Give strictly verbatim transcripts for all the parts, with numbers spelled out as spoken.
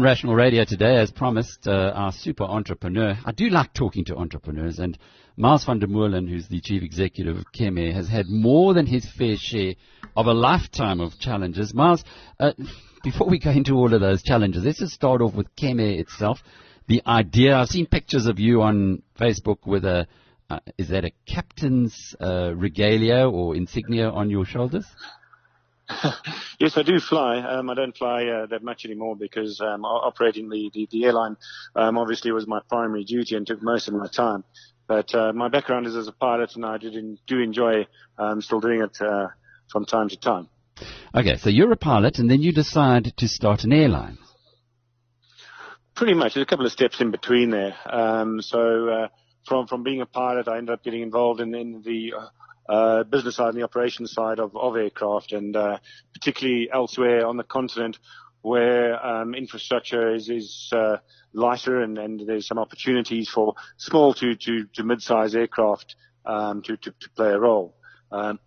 National Radio today, as promised, uh, our super entrepreneur. I do like talking to entrepreneurs, and Miles van der Molen, who's the chief executive of Cemair, has had more than his fair share of a lifetime of challenges. Miles, uh, before we go into all of those challenges, let's just start off with Cemair itself. The idea, I've seen pictures of you on Facebook with a, uh, is that a captain's uh, regalia or insignia on your shoulders? Yes, I do fly. Um, I don't fly uh, that much anymore because um, operating the, the, the airline um, obviously was my primary duty and took most of my time. But uh, my background is as a pilot, and I did, do enjoy um, still doing it uh, from time to time. Okay, so you're a pilot, and then you decide to start an airline. Pretty much. There's a couple of steps in between there. Um, so uh, from, from being a pilot, I ended up getting involved in, in the... Uh, Uh, business side and the operations side of, of aircraft, and uh, particularly elsewhere on the continent where um, infrastructure is, is uh, lighter and, and there's some opportunities for small to, to, to mid-size aircraft um, to, to, to play a role. Um,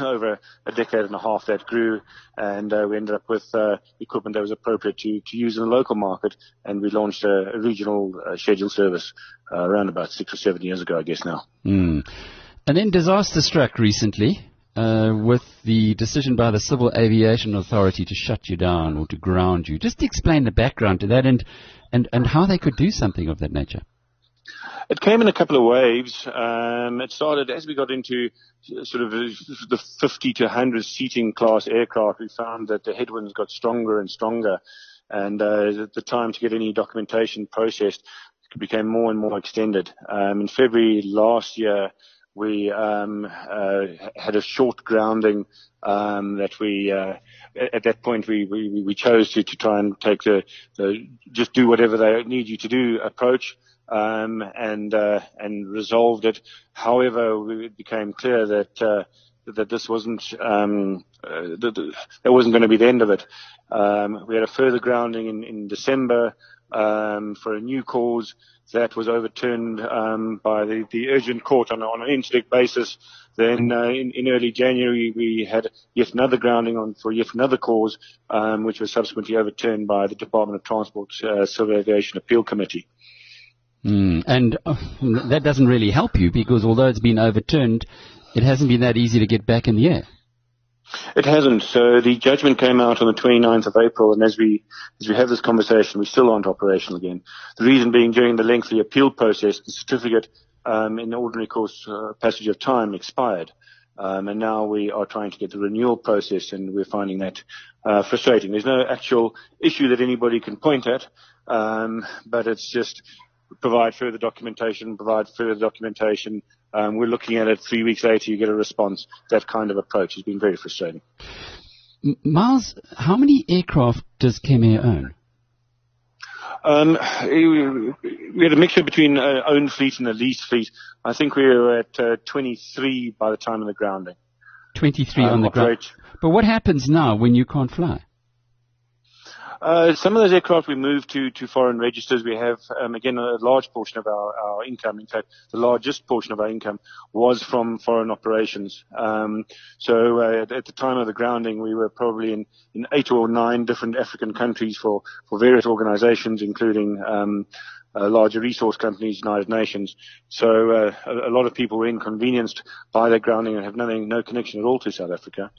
over a decade and a half that grew, and uh, we ended up with uh, equipment that was appropriate to, to use in the local market, and we launched a, a regional uh, scheduled service uh, around about six or seven years ago, I guess now. Mm. And then disaster struck recently uh, with the decision by the Civil Aviation Authority to shut you down or to ground you. Just explain the background to that and, and, and how they could do something of that nature. It came in a couple of waves. Um, it started as we got into sort of the fifty to one hundred seating class aircraft. We found that the headwinds got stronger and stronger, and uh, at the time to get any documentation processed became more and more extended. Um, in February last year, we um, uh, had a short grounding um, that we, uh, at that point, we, we, we chose to, to try and take the, the just do whatever they need you to do approach um, and uh, and resolved it. However, it became clear that uh, that this wasn't um, uh, that, that wasn't going to be the end of it. Um, we had a further grounding in, in December um, for a new cause. That was overturned um, by the, the urgent court on, on an interdict basis. Then uh, in, in early January, we had yet another grounding on for yet another cause, um, which was subsequently overturned by the Department of Transport's uh, Civil Aviation Appeal Committee. Mm, and uh, that doesn't really help you because although it's been overturned, it hasn't been that easy to get back in the air. It hasn't. So the judgment came out on the twenty-ninth of April, and as we as we have this conversation, we still aren't operational again. The reason being, during the lengthy appeal process, the certificate um, in the ordinary course uh, passage of time expired, um, and now we are trying to get the renewal process, and we're finding that uh, frustrating. There's no actual issue that anybody can point at, um, but it's just provide further documentation, provide further documentation. Um, we're looking at it three weeks later, you get a response. That kind of approach has been very frustrating. M- Miles, how many aircraft does Cemair own? Um, we had a mixture between uh, own fleet and the lease fleet. I think we were at uh, twenty-three by the time of the grounding. twenty-three um, on the ground. But what happens now when you can't fly? Uh, some of those aircraft we move to, to foreign registers. We have, um, again, a large portion of our, our income. In fact, the largest portion of our income was from foreign operations. Um, so uh, at, at the time of the grounding, we were probably in, in eight or nine different African countries for, for various organizations, including um, uh, larger resource companies, United Nations. So uh, a, a lot of people were inconvenienced by that grounding and have nothing, no connection at all to South Africa.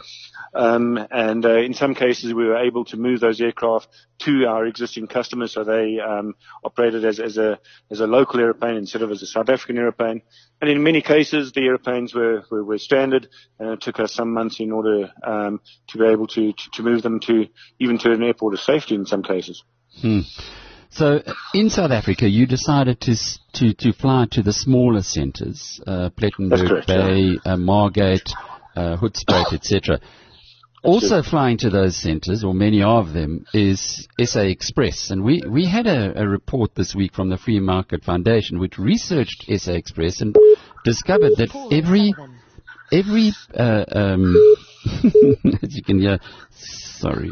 Um, and uh, in some cases, we were able to move those aircraft to our existing customers, so they um, operated as, as a as a local aeroplane instead of as a South African aeroplane. And in many cases, the aeroplanes were, were, were stranded, and it took us some months in order um, to be able to, to, to move them to even to an airport of safety in some cases. Hmm. So in South Africa, you decided to to, to fly to the smaller centres, uh, Plettenberg Bay, yeah. uh, Margate, uh, Hoedspruit, et cetera. Also flying to those centres, or many of them, is S A Express. And we, we had a, a report this week from the Free Market Foundation which researched S A Express and discovered that every every uh, um, as you can hear, sorry,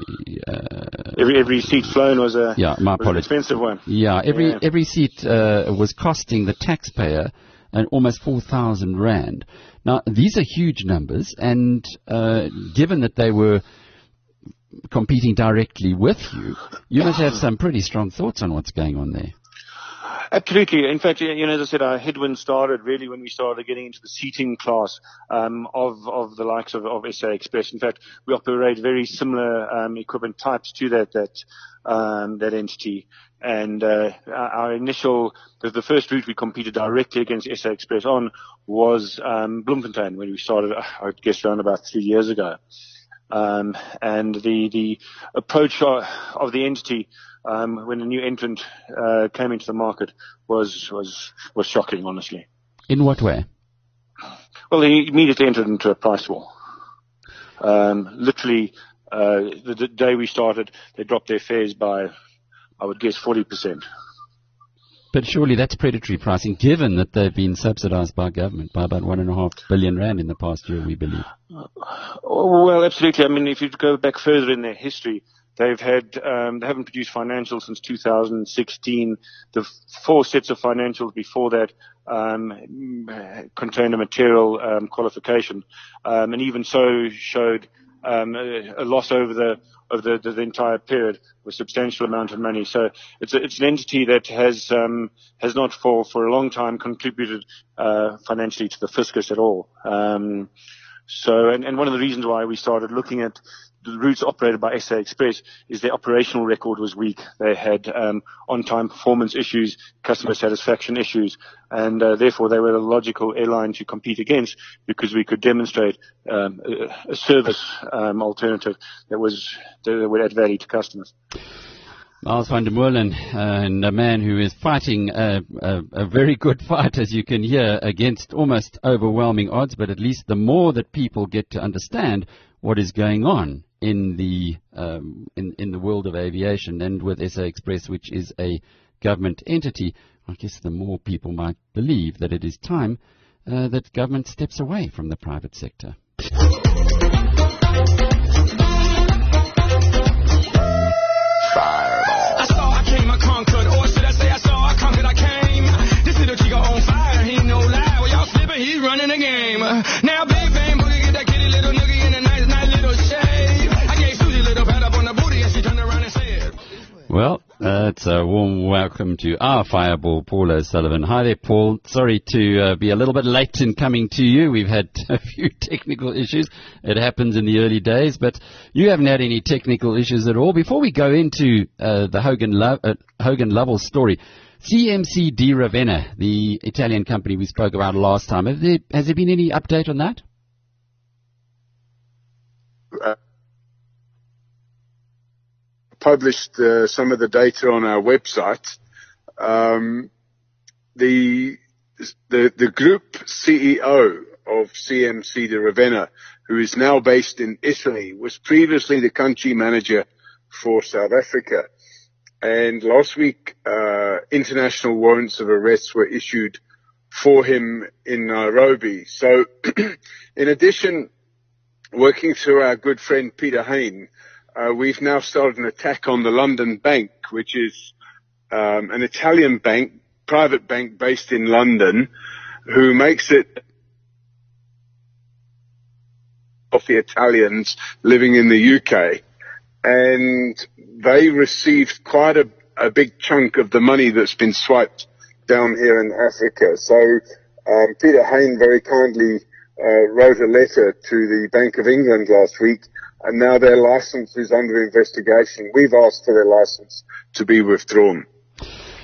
uh, every every seat flown was a yeah, my was an expensive one. Yeah, every yeah. every seat uh, was costing the taxpayer and almost four thousand rand. Now, these are huge numbers, and uh, given that they were competing directly with you, you must have some pretty strong thoughts on what's going on there. Absolutely. In fact, you know, as I said, our headwind started really when we started getting into the seating class um, of, of the likes of, of S A Express. In fact, we operate very similar um, equipment types to that, that, um, that entity. And uh, our initial, the, the first route we competed directly against S A Express on was um, Bloemfontein, when we started, I guess, around about three years ago. Um, and the, the approach of the entity um, when a new entrant uh, came into the market was, was, was shocking, honestly. In what way? Well, they immediately entered into a price war. Um, literally, uh, the, the day we started, they dropped their fares by, I would guess, forty percent. But surely that's predatory pricing, given that they've been subsidized by government by about one and a half billion rand in the past year, we believe. Well, absolutely. I mean, if you go back further in their history, they've had, um, they haven't produced financials since two thousand sixteen. The four sets of financials before that um, contained a material um, qualification, um, and even so showed um, a, a loss over the Of the, the, the entire period, with substantial amount of money. So it's a, it's an entity that has um, has not for for a long time contributed uh, financially to the fiscus at all. Um, so and, and one of the reasons why we started looking at the routes operated by S A Express is their operational record was weak. They had um, on-time performance issues, customer satisfaction issues, and uh, therefore they were a logical airline to compete against, because we could demonstrate um, a, a service um, alternative that was that would add value to customers. Miles van der Molen, uh, and a man who is fighting a, a, a very good fight, as you can hear, against almost overwhelming odds, but at least the more that people get to understand what is going on in the um, in, in the world of aviation and with S A Express, which is a government entity, I guess the more people might believe that it is time uh, that government steps away from the private sector. I saw, I came, I conquered, or should I say I saw, I conquered, I came. This little chico on fire, he no lie. Well, y'all slipping, he running the game. Now, big bang, boogie, get that kitty little noogie in a nice, nice little shave. I gave Susie little pat up on the booty, and she turned around and said... Well, that's uh, a warm welcome to our fireball, Paul O'Sullivan. Hi there, Paul. Sorry to uh, be a little bit late in coming to you. We've had a few technical issues. It happens in the early days, but you haven't had any technical issues at all. Before we go into uh, the Hogan, Lo- uh, Hogan Lovells story, C M C Di Ravenna, the Italian company we spoke about last time, have there, has there been any update on that? Uh. Published uh, some of the data on our website. Um, the, the the group C E O of C M C Di Ravenna, who is now based in Italy, was previously the country manager for South Africa. And last week, uh, international warrants of arrest were issued for him in Nairobi. So, in addition, working through our good friend Peter Hain, Uh, we've now started an attack on the London Bank, which is um, an Italian bank, private bank based in London, who makes it of the Italians living in the U K. And they received quite a, a big chunk of the money that's been swiped down here in Africa. So um, Peter Hain very kindly uh, wrote a letter to the Bank of England last week, and now their license is under investigation. We've asked for their license to be withdrawn.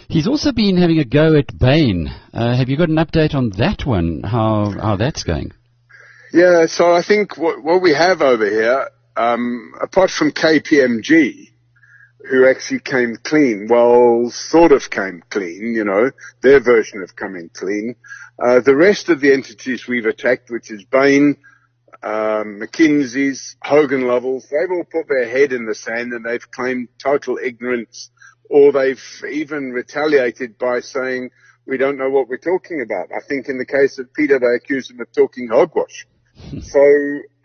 He's also been having a go at Bain. Uh, have you got an update on that one, how how that's going? Yeah, so I think what, what we have over here, um, apart from K P M G, who actually came clean, well, sort of came clean, you know, their version of coming clean, uh, the rest of the entities we've attacked, which is Bain, Um, McKinsey's, Hogan Lovells, they've all put their head in the sand and they've claimed total ignorance, or they've even retaliated by saying, we don't know what we're talking about. I think in the case of Peter, they accused him of talking hogwash. So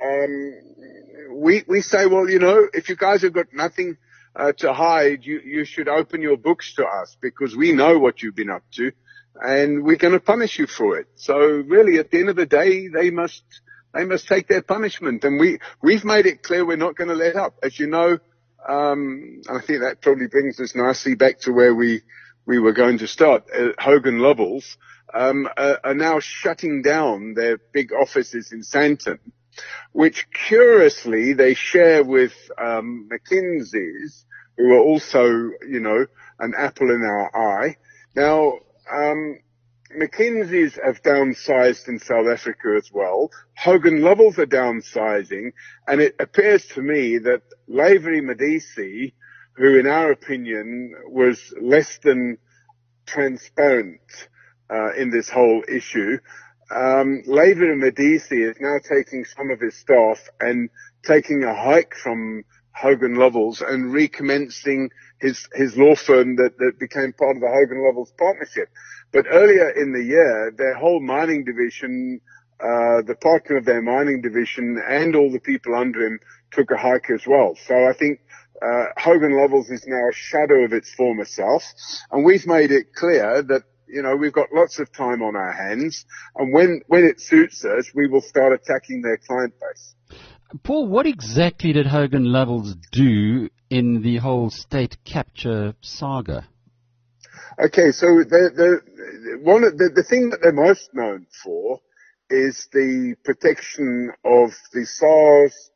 um, we we say, well, you know, if you guys have got nothing uh, to hide, you, you should open your books to us, because we know what you've been up to, and we're going to punish you for it. So really, at the end of the day, they must they must take their punishment. And we, we've made it clear we're not going to let up. As you know, um, I think that probably brings us nicely back to where we we were going to start. Uh, Hogan Lovells um, uh, are now shutting down their big offices in Sandton, which curiously they share with um, McKinsey's, who are also, you know, an apple in our eye. Now, um, McKinsey's have downsized in South Africa as well. Hogan Lovells are downsizing, and it appears to me that Lavery Medici, who in our opinion was less than transparent uh, in this whole issue, um, Lavery Medici is now taking some of his staff and taking a hike from Hogan Lovells and recommencing his his law firm that, that became part of the Hogan Lovells partnership. But earlier in the year, their whole mining division, uh, the partner of their mining division and all the people under him took a hike as well. So I think Uh, Hogan Lovells is now a shadow of its former self, and we've made it clear that, you know, we've got lots of time on our hands, and when, when it suits us, we will start attacking their client base. Paul, what exactly did Hogan Lovells do in the whole state capture saga? Okay, so the, the, one of the, the thing that they're most known for is the protection of the SARS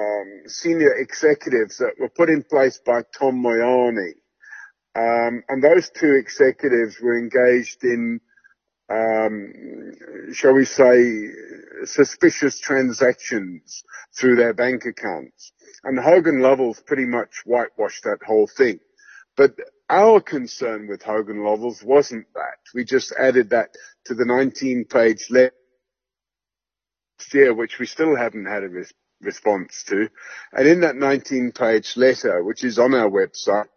Um, senior executives that were put in place by Tom Moyani. Um, and those two executives were engaged in, um, shall we say, suspicious transactions through their bank accounts. And Hogan Lovells pretty much whitewashed that whole thing. But our concern with Hogan Lovells wasn't that. We just added that to the nineteen page letter last year, which we still haven't had a response. response to. And in that nineteen page letter, which is on our website,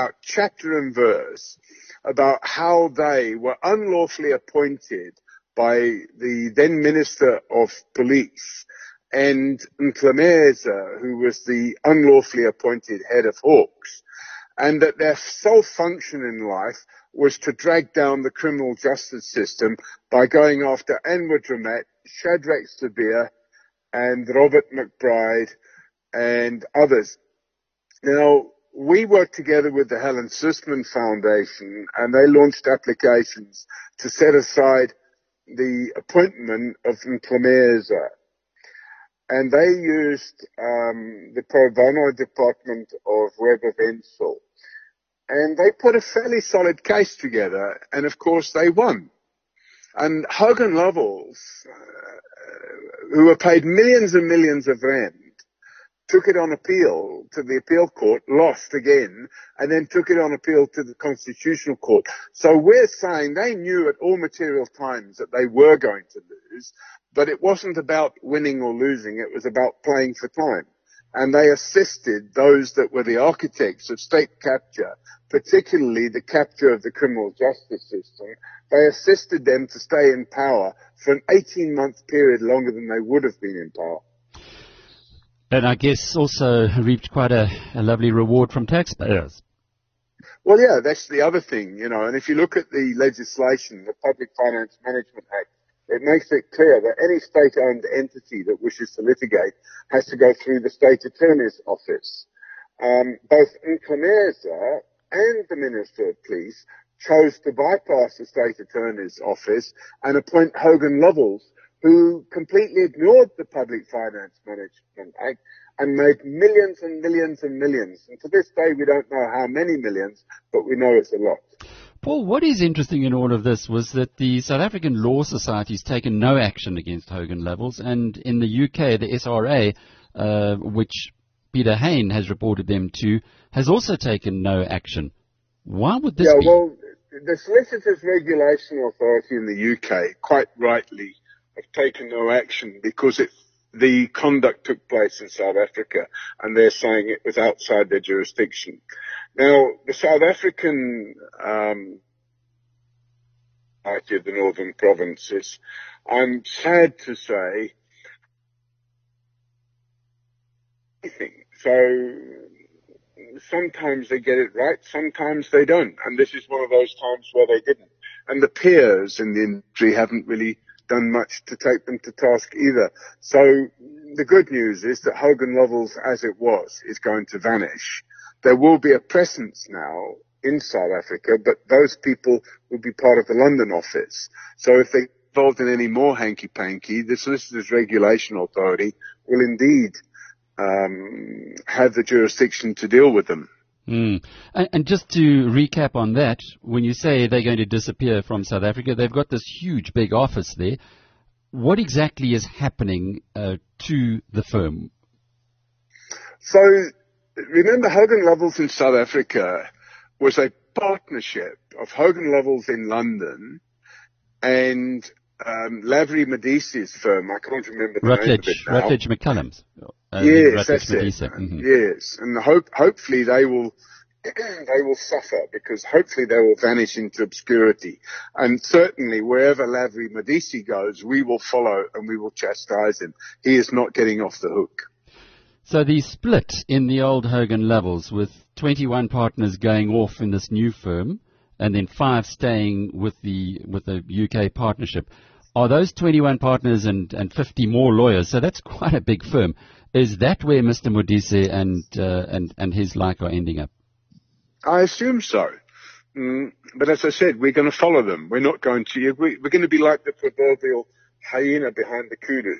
our chapter and verse about how they were unlawfully appointed by the then Minister of Police and Cemair, who was the unlawfully appointed head of Hawks, and that their sole function in life was to drag down the criminal justice system by going after Anwar Dramat, Shadrach Sabir, and Robert McBride, and others. Now, we worked together with the Helen Suzman Foundation, and they launched applications to set aside the appointment of Mkhlomeza. And they used um, the Pro Bono Department of Weber Wenzel. And they put a fairly solid case together, and of course they won. And Hogan Lovells, uh, who were paid millions and millions of rand, took it on appeal to the appeal court, lost again, and then took it on appeal to the constitutional court. So we're saying they knew at all material times that they were going to lose, but it wasn't about winning or losing. It was about playing for time. And they assisted those that were the architects of state capture, particularly the capture of the criminal justice system. They assisted them to stay in power for an eighteen month period longer than they would have been in power. And I guess also reaped quite a, a lovely reward from taxpayers. Well, yeah, that's the other thing, you know. And if you look at the legislation, the Public Finance Management Act, it makes it clear that any state-owned entity that wishes to litigate has to go through the state attorney's office. Um, both Nkomeza and the Minister of Police chose to bypass the state attorney's office and appoint Hogan Lovells, who completely ignored the Public Finance Management Act and made millions and millions and millions. And to this day, we don't know how many millions, but we know it's a lot. Paul, what is interesting in all of this was that the South African Law Society has taken no action against Hogan Lovells, and in the U K, the S R A, uh, which Peter Hain has reported them to, has also taken no action. Why would this yeah, be? Yeah, well, the Solicitors Regulation Authority in the U K, quite rightly, have taken no action because it, the conduct took place in South Africa, and they're saying it was outside their jurisdiction. Now, the South African um, out of the northern provinces. I'm sad to say, I think so. Sometimes they get it right, sometimes they don't. And this is one of those times where they didn't. And the peers in the industry haven't really done much to take them to task either. So the good news is that Hogan Lovells, as it was, is going to vanish. There will be a presence now in South Africa, but those people will be part of the London office. So if they're involved in any more hanky-panky, the Solicitors Regulation Authority will indeed Um, have the jurisdiction to deal with them. Mm. And, and just to recap on that, when you say they're going to disappear from South Africa, they've got this huge big office there. What exactly is happening uh, to the firm? So remember, Hogan Lovells in South Africa was a partnership of Hogan Lovells in London and Um, Lavery Medici's firm, I can't remember the Rutledge, name of it now. Rutledge McCallum's. Uh, yes, Rutledge that's Medici. It. Mm-hmm. Yes, and hope, hopefully they will, they will suffer, because hopefully they will vanish into obscurity. And certainly wherever Lavery Medici goes, we will follow and we will chastise him. He is not getting off the hook. So the split in the old Hogan Lovells, with twenty-one partners going off in this new firm, and then five staying with the with the U K partnership. Are those twenty-one partners and, and fifty more lawyers? So that's quite a big firm. Is that where Mister Modise and uh, and and his like are ending up? I assume so. Mm, but as I said, we're going to follow them. We're not going to. We're going to be like the proverbial hyena behind the kudu.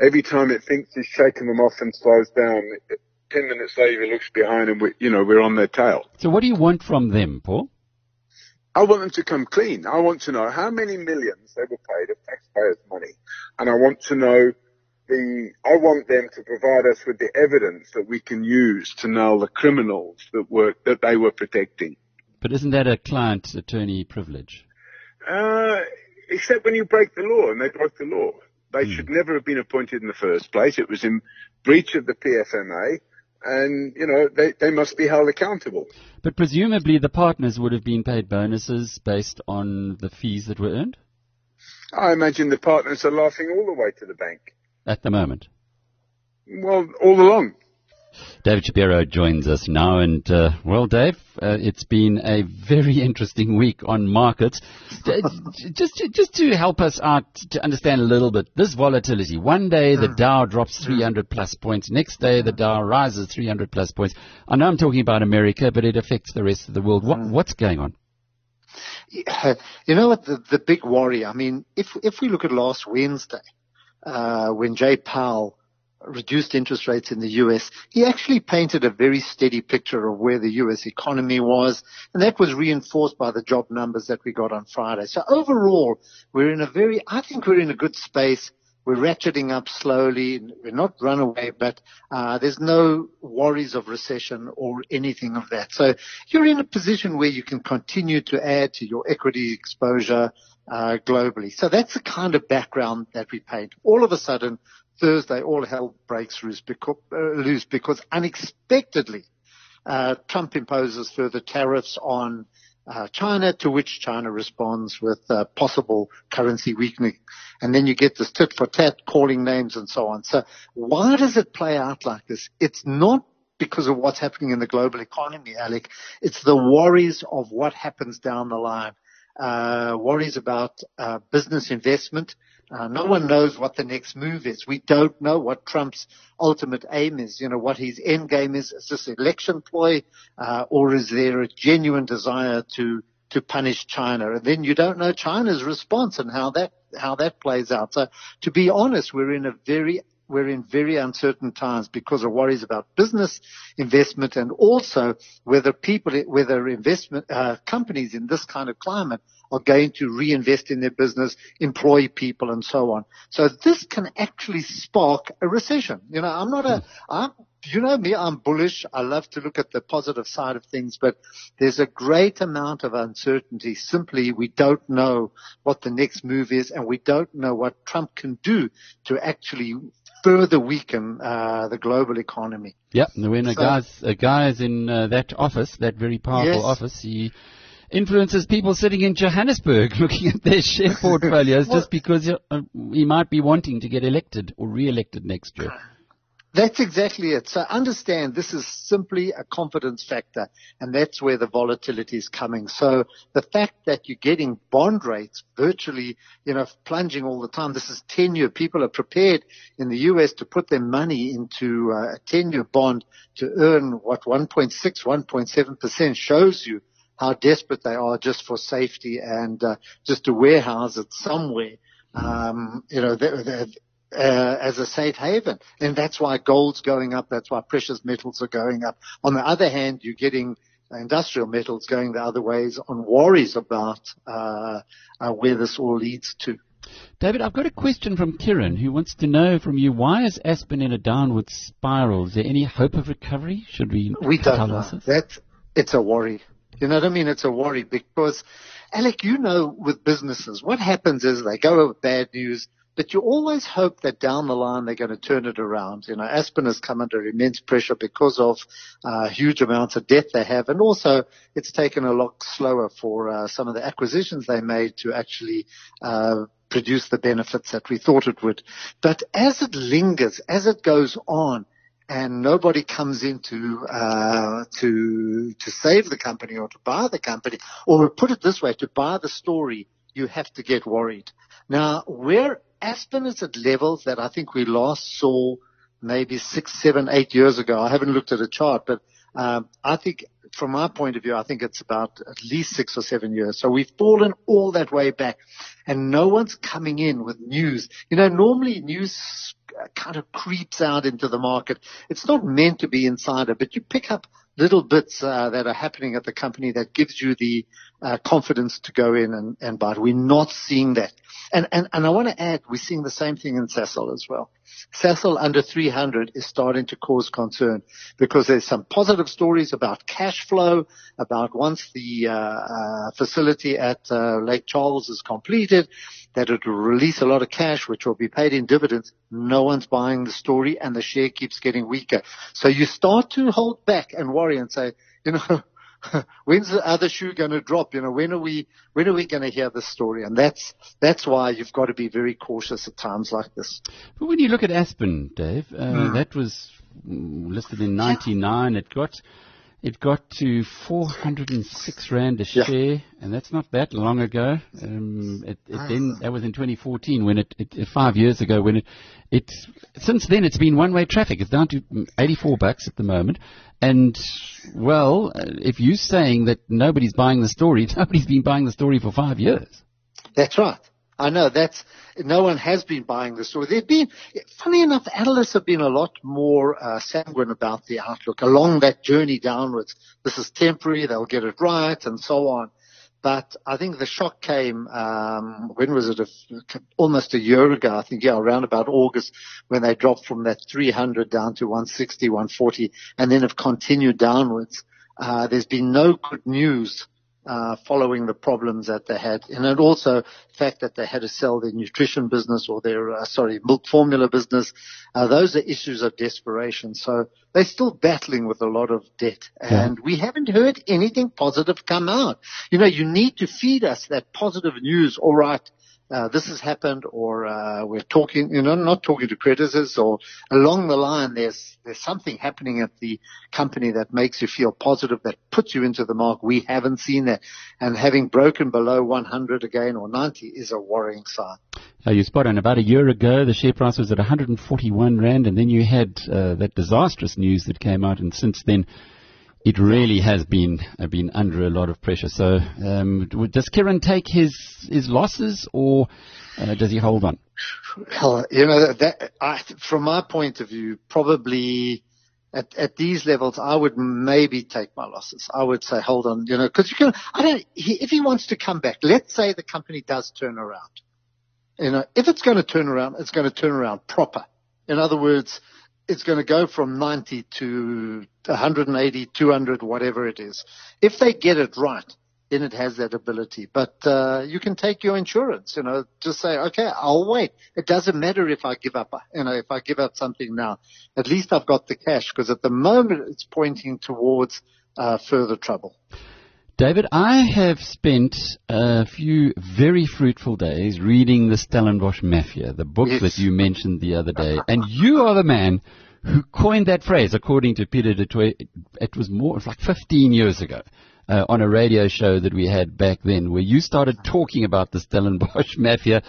Every time it thinks it's shaken them off and slows down, ten minutes later it looks behind and we, you know, we're on their tail. So what do you want from them, Paul? I want them to come clean. I want to know how many millions they were paid of taxpayers' money. And I want to know the, I want them to provide us with the evidence that we can use to nail the criminals that were, that they were protecting. But isn't that a client attorney privilege? Uh, except when you break the law, and they broke the law. They mm. should never have been appointed in the first place. It was in breach of the P F M A. And, you know, they, they must be held accountable. But presumably the partners would have been paid bonuses based on the fees that were earned? I imagine the partners are laughing all the way to the bank. At the moment? Well, all along. David Shapiro joins us now. And, uh, well, Dave, uh, it's been a very interesting week on markets. just, to, just to help us out to understand a little bit, this volatility. One day the Dow drops three hundred plus points. Next day the Dow rises three hundred plus points. I know I'm talking about America, but it affects the rest of the world. What, what's going on? You know what, the, the big worry, I mean, if, if we look at last Wednesday, uh, when Jay Powell reduced interest rates in the U S, he actually painted a very steady picture of where the U S economy was, and that was reinforced by the job numbers that we got on Friday. So overall, we're in a very, I think we're in a good space. We're ratcheting up slowly. We're not runaway, but uh, there's no worries of recession or anything of that. So you're in a position where you can continue to add to your equity exposure uh, globally. So that's the kind of background that we paint. All of a sudden, Thursday, all hell breaks loose because, uh, loose because unexpectedly uh, Trump imposes further tariffs on uh, China, to which China responds with uh, possible currency weakening. And then you get this tit for tat, calling names and so on. So why does it play out like this? It's not because of what's happening in the global economy, Alec. It's the worries of what happens down the line. Uh, worries about uh, business investment. Uh, no one knows what the next move is. We don't know what Trump's ultimate aim is, you know, what his end game is. Is this election ploy, uh, or is there a genuine desire to, to punish China? And then you don't know China's response and how that, how that plays out. So to be honest, we're in a very, we're in very uncertain times because of worries about business investment, and also whether people, whether investment, uh, companies in this kind of climate are going to reinvest in their business, employ people, and so on. So this can actually spark a recession. You know, I'm not a, I'm, you know me, I'm bullish. I love to look at the positive side of things, but there's a great amount of uncertainty. Simply, we don't know what the next move is, and we don't know what Trump can do to actually further weaken uh, the global economy. Yeah, when a, so, guy's, a guy is in uh, that office, that very powerful yes. office, he influences people sitting in Johannesburg looking at their share portfolios well, just because uh, he might be wanting to get elected or re-elected next year. That's exactly it. So understand this is simply a confidence factor, and that's where the volatility is coming. So the fact that you're getting bond rates virtually, you know, plunging all the time, this is ten-year. People are prepared in the U S to put their money into a ten-year bond to earn, what, one point six, one point seven percent shows you how desperate they are just for safety and uh, just to warehouse it somewhere, um, you know, they're, they're, Uh, as a safe haven. And that's why gold's going up. That's why precious metals are going up. On the other hand, you're getting industrial metals going the other ways on worries about uh, uh, where this all leads to. David, I've got a question from Kieran who wants to know from you, why is Aspen in a downward spiral? Is there any hope of recovery? Should we? We don't know. That's, it's a worry. You know what I mean? It's a worry because, Alec, you know with businesses, what happens is they go with bad news, but you always hope that down the line they're going to turn it around. You know, Aspen has come under immense pressure because of uh, huge amounts of debt they have. And also it's taken a lot slower for uh, some of the acquisitions they made to actually uh produce the benefits that we thought it would. But as it lingers, as it goes on, and nobody comes in to, uh, to, to save the company or to buy the company, or put it this way, to buy the story, you have to get worried. Now, we're Aspen is at levels that I think we last saw maybe six, seven, eight years ago. I haven't looked at a chart, but um, I think from my point of view, I think it's about at least six or seven years. So we've fallen all that way back, and no one's coming in with news. You know, normally news kind of creeps out into the market. It's not meant to be insider, but you pick up little bits uh, that are happening at the company that gives you the uh, confidence to go in and, and buy. We're not seeing that. And, and, and I want to add, we're seeing the same thing in Sasol as well. Sasol under three hundred is starting to cause concern because there's some positive stories about cash flow, about once the uh, uh, facility at uh, Lake Charles is completed, that it will release a lot of cash, which will be paid in dividends. No one's buying the story, and the share keeps getting weaker. So you start to hold back and worry and say, you know, when's the other shoe going to drop? You know, when are we, when are we going to hear this story? And that's, that's why you've got to be very cautious at times like this. But when you look at Aspen, Dave, uh, mm. that was listed in ninety-nine. Yeah. It got, it got to four hundred six rand a share, yeah. and that's not that long ago. Um, it, it then that was in twenty fourteen, when it, it five years ago when it, it since then it's been one-way traffic. It's down to eighty-four bucks at the moment, and well, if you're saying that nobody's buying the story, nobody's been buying the story for five years. That's right. I know that's no one has been buying the story. They've been, funny enough, analysts have been a lot more uh, sanguine about the outlook along that journey downwards. This is temporary; they'll get it right, and so on. But I think the shock came um, when was it? A, almost a year ago, I think. Yeah, around about August, when they dropped from that three hundred down to one sixty, one forty, and then have continued downwards. Uh, there's been no good news Uh, following the problems that they had, and then also the fact that they had to sell their nutrition business or their uh, sorry milk formula business. Uh, those are issues of desperation. So they're still battling with a lot of debt, and yeah. we haven't heard anything positive come out. You know, you need to feed us that positive news. All right, uh, this has happened, or uh, we're talking. You know, not talking to creditors, or along the line, there's there's something happening at the company that makes you feel positive, that puts you into the mark. We haven't seen that. And having broken below one hundred again or ninety is a worrying sign. Now you're spot on. About a year ago, the share price was at one hundred forty-one rand, and then you had uh, that disastrous news that came out, and since then it really has been uh, been under a lot of pressure. So um, does Kieran take his, his losses, or uh, does he hold on? Well, you know, that, I, from my point of view, probably at, at these levels, I would maybe take my losses. I would say, hold on, you know, because you can, I don't, he, if he wants to come back, let's say the company does turn around. You know, if it's going to turn around, it's going to turn around proper. In other words, it's going to go from ninety to one hundred eighty, two hundred, whatever it is. If they get it right, then it has that ability. But uh, you can take your insurance, you know, just say, okay, I'll wait. It doesn't matter if I give up, you know, if I give up something now. At least I've got the cash, because at the moment it's pointing towards uh, further trouble. David, I have spent a few very fruitful days reading The Stellenbosch Mafia, the book yes. that you mentioned the other day, and you are the man who coined that phrase, according to Peter Hain. It was more, it was like fifteen years ago. Uh, on a radio show that we had back then, where you started talking about the Stellenbosch Mafia,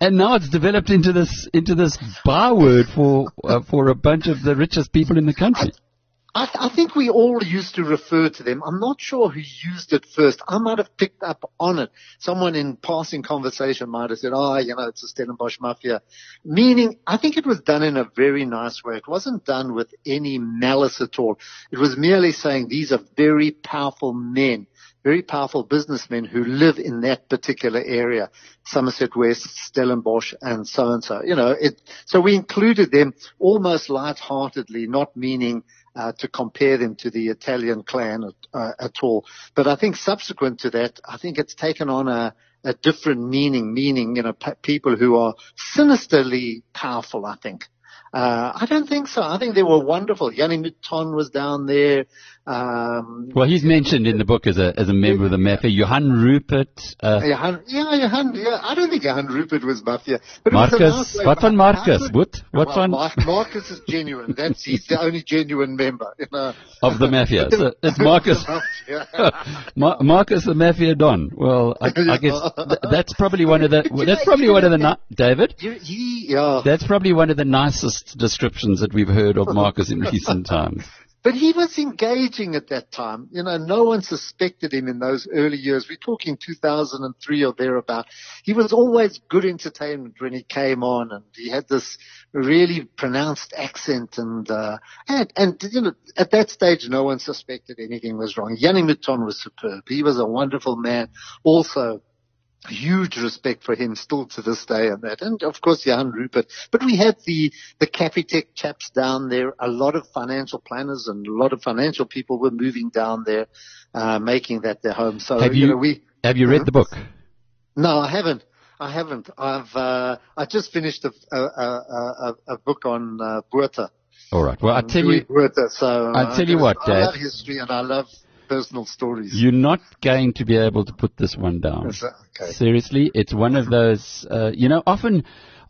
and now it's developed into this into this byword for uh, for a bunch of the richest people in the country. I, th- I think we all used to refer to them. I'm not sure who used it first. I might have picked up on it. Someone in passing conversation might have said, oh, you know, it's the Stellenbosch Mafia. Meaning, I think it was done in a very nice way. It wasn't done with any malice at all. It was merely saying these are very powerful men, very powerful businessmen who live in that particular area, Somerset West, Stellenbosch, and so-and-so. You know, it, so we included them almost lightheartedly, not meaning Uh, to compare them to the Italian clan at, uh, at all. But I think subsequent to that, I think it's taken on a, a different meaning, meaning, you know, p- people who are sinisterly powerful, I think. Uh, I don't think so. I think they were wonderful. Jannie Mouton was down there. Um, well, he's mentioned in the book as a as a member of the Mafia. Johan Rupert. Uh, Johan, yeah, Johan. Yeah, I don't think Johan Rupert was Mafia. But Marcus, was what one Marcus? What what well, one? Marcus is genuine. That's he's the only genuine member you know. of the Mafia. So it's Marcus. Mar- Marcus the Mafia Don. Well, I, I guess th- that's probably one of the that's probably one of the ni- David. He, yeah. That's probably one of the nicest descriptions that we've heard of Marcus in recent times. But he was engaging at that time. You know, no one suspected him in those early years. We're talking two thousand three or thereabout. He was always good entertainment when he came on, and he had this really pronounced accent. And, uh, and, and, you know, at that stage, no one suspected anything was wrong. Jannie Mouton was superb. He was a wonderful man. Also, huge respect for him still to this day and that. And of course, Johan Rupert. But we had the, the Capitec chaps down there. A lot of financial planners and a lot of financial people were moving down there, uh, making that their home. So, have you, you know, we, have you read uh, the book? No, I haven't. I haven't. I've, uh, I just finished a, a, a, a, a book on, uh, Buerta. All right. Well, I tell Louis you, Buerta, so I tell uh, you what, I Dad. love history and I love personal stories. You're not going to be able to put this one down. Okay. Seriously, it's one of those, uh, you know, often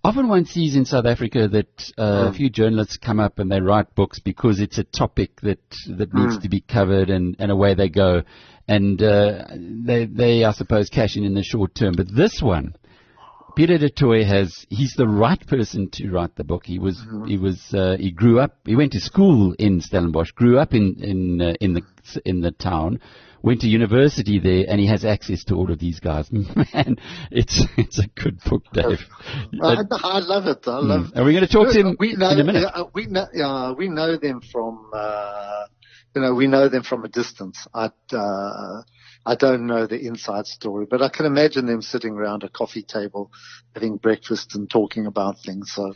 often one sees in South Africa that uh, mm. a few journalists come up and they write books because it's a topic that, that mm. needs to be covered, and, and away they go. And uh, they, they, I suppose, cash in in the short term. But this one, Peter Hain has, he's the right person to write the book. He was, mm-hmm. he was, uh, he grew up, he went to school in Stellenbosch, grew up in, in, uh, in the, in the town, went to university there, and he has access to all of these guys. Man, it's, it's a good book, Dave. I, I love it. I love mm. it. Are we going to talk to him we know, in a minute? Uh, we know, uh, we know them from, uh, you know, we know them from a distance. I, uh, I don't know the inside story, but I can imagine them sitting around a coffee table, having breakfast and talking about things. So,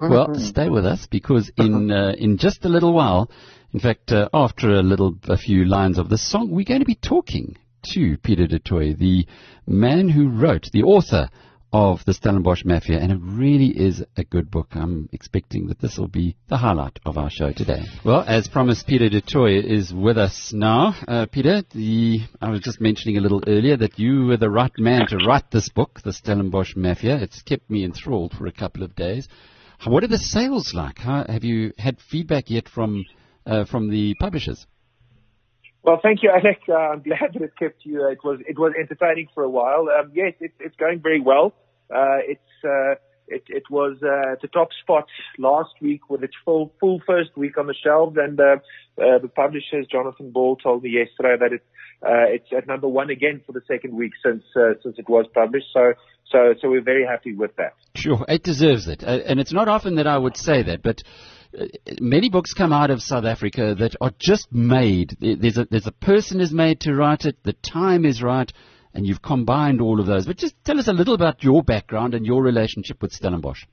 well, stay with us, because in uh, in just a little while, in fact, uh, after a little, a few lines of this song, we're going to be talking to Peter Hain, the man who wrote, the author of the Stellenbosch Mafia, and it really is a good book. I'm expecting that this will be the highlight of our show today. Well, as promised, Peter Hain is with us now. Uh, Peter, the, I was just mentioning a little earlier that you were the right man to write this book, the Stellenbosch Mafia. It's kept me enthralled for a couple of days. What are the sales like? How, have you had feedback yet from uh, from the publishers? Well, thank you, Alex. Uh, I'm glad that it kept you. Uh, it was it was entertaining for a while. Um, yes, it's it's going very well. Uh, it's uh, it it was uh, the top spot last week with its full full first week on the shelves, and uh, uh, the publishers, Jonathan Ball, told me yesterday that it uh, it's at number one again for the second week since uh, since it was published. So so so we're very happy with that. Sure, it deserves it, uh, and it's not often that I would say that, but many books come out of South Africa that are just made. There's a, there's a person is made to write it, the time is right, and you've combined all of those. But just tell us a little about your background and your relationship with Stellenbosch.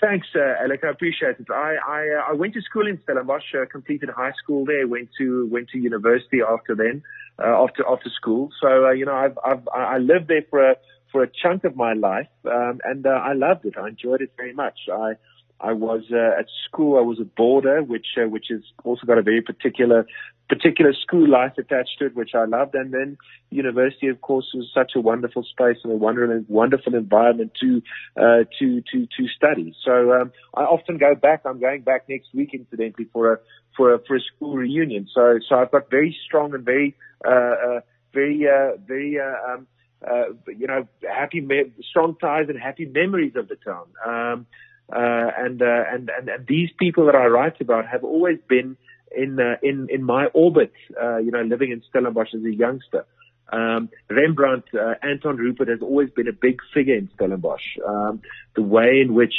Thanks, uh, Alec. I appreciate it. I I, uh, I went to school in Stellenbosch, uh, completed high school there, went to went to university after then, uh, after after school. So uh, you know, I've, I've I lived there for a, for a chunk of my life, um, and uh, I loved it. I enjoyed it very much. I I was uh, at school. I was a boarder, which uh, which has also got a very particular particular school life attached to it, which I loved. And then university, of course, was such a wonderful space and a wonderful wonderful environment to uh, to to to study. So um, I often go back. I'm going back next week, incidentally, for a for a for a school reunion. So so I've got very strong and very uh, uh, very uh, very uh, um, uh, you know happy me- strong ties and happy memories of the town. Um, Uh, and, uh, and, and, and these people that I write about have always been in, uh, in, in my orbit, uh, you know, living in Stellenbosch as a youngster. Um, Rembrandt, uh, Anton Rupert has always been a big figure in Stellenbosch. Um, the way in which,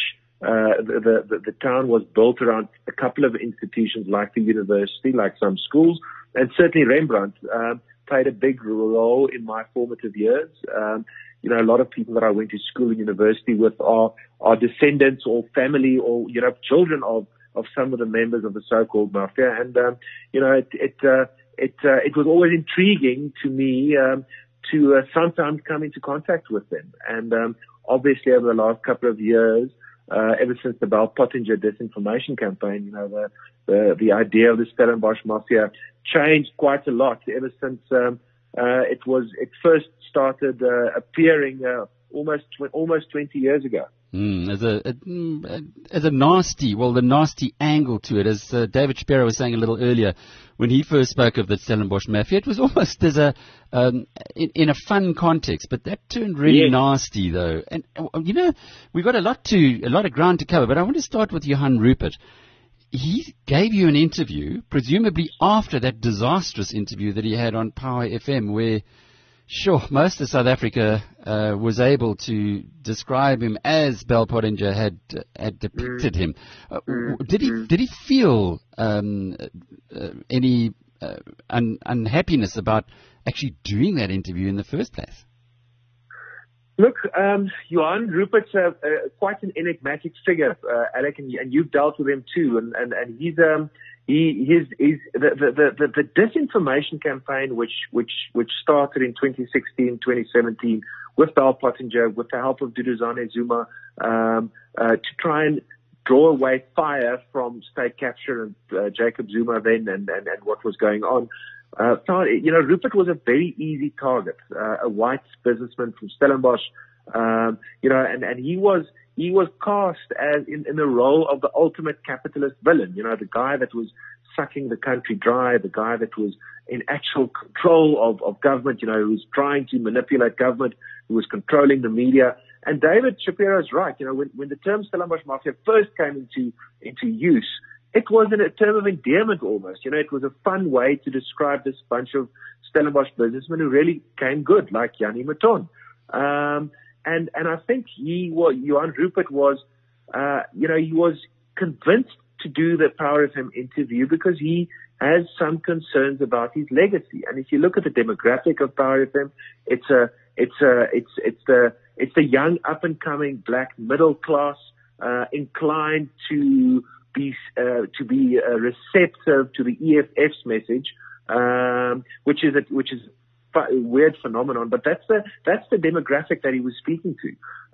uh, the, the, the town was built around a couple of institutions like the university, like some schools, and certainly Rembrandt, um, played a big role in my formative years. Um, You know, a lot of people that I went to school and university with are, are descendants or family or, you know, children of, of some of the members of the so-called mafia. And, um, you know, it, it, uh, it, uh, it was always intriguing to me, um, to, uh, sometimes come into contact with them. And, um, obviously over the last couple of years, uh, ever since the Bell Pottinger disinformation campaign, you know, the, the, the idea of the Stellenbosch mafia changed quite a lot ever since, um, Uh, it was, it first started uh, appearing uh, almost tw- almost twenty years ago. Mm, as a, a, as a nasty, well, the nasty angle to it, as uh, David Shapiro was saying a little earlier, when he first spoke of the Stellenbosch mafia, it was almost as a, um, in, in a fun context, but that turned really yes. nasty though. And, you know, we've got a lot to, a lot of ground to cover, but I want to start with Johan Rupert. He gave you an interview, presumably after that disastrous interview that he had on Power F M, where, sure, most of South Africa uh, was able to describe him as Bell Pottinger had uh, had depicted him. Uh, did he did he feel um, uh, any uh, un- unhappiness about actually doing that interview in the first place? Look, um, Johan Rupert's uh, uh, quite an enigmatic figure, uh, Alec, and, and you've dealt with him too. And, and, and he's, um, he, his, his, the, the, the, the disinformation campaign, which, which, which started in twenty sixteen, twenty seventeen with Bell Pottinger, with the help of Duduzane Zuma, um, uh, to try and draw away fire from state capture and, uh, Jacob Zuma then and, and, and what was going on. Uh, you know, Rupert was a very easy target, uh, a white businessman from Stellenbosch, um, you know, and, and he was, he was cast as in, in the role of the ultimate capitalist villain, you know, the guy that was sucking the country dry, the guy that was in actual control of, of government, you know, who was trying to manipulate government, who was controlling the media. And David Shapiro is right, you know, when, when the term Stellenbosch Mafia first came into, into use, it was in a term of endearment almost. You know, it was a fun way to describe this bunch of Stellenbosch businessmen who really came good, like Jannie Mouton. Um, and, and I think he was, Johan Rupert was, uh, you know, he was convinced to do the Power F M interview because he has some concerns about his legacy. And if you look at the demographic of Power F M, it's a, it's a, it's, it's the, it's the young up and coming black middle class, uh, inclined to, Be, uh, to be uh, receptive to the E F F's message, um, which is a, which is a weird phenomenon, but that's the that's the demographic that he was speaking to,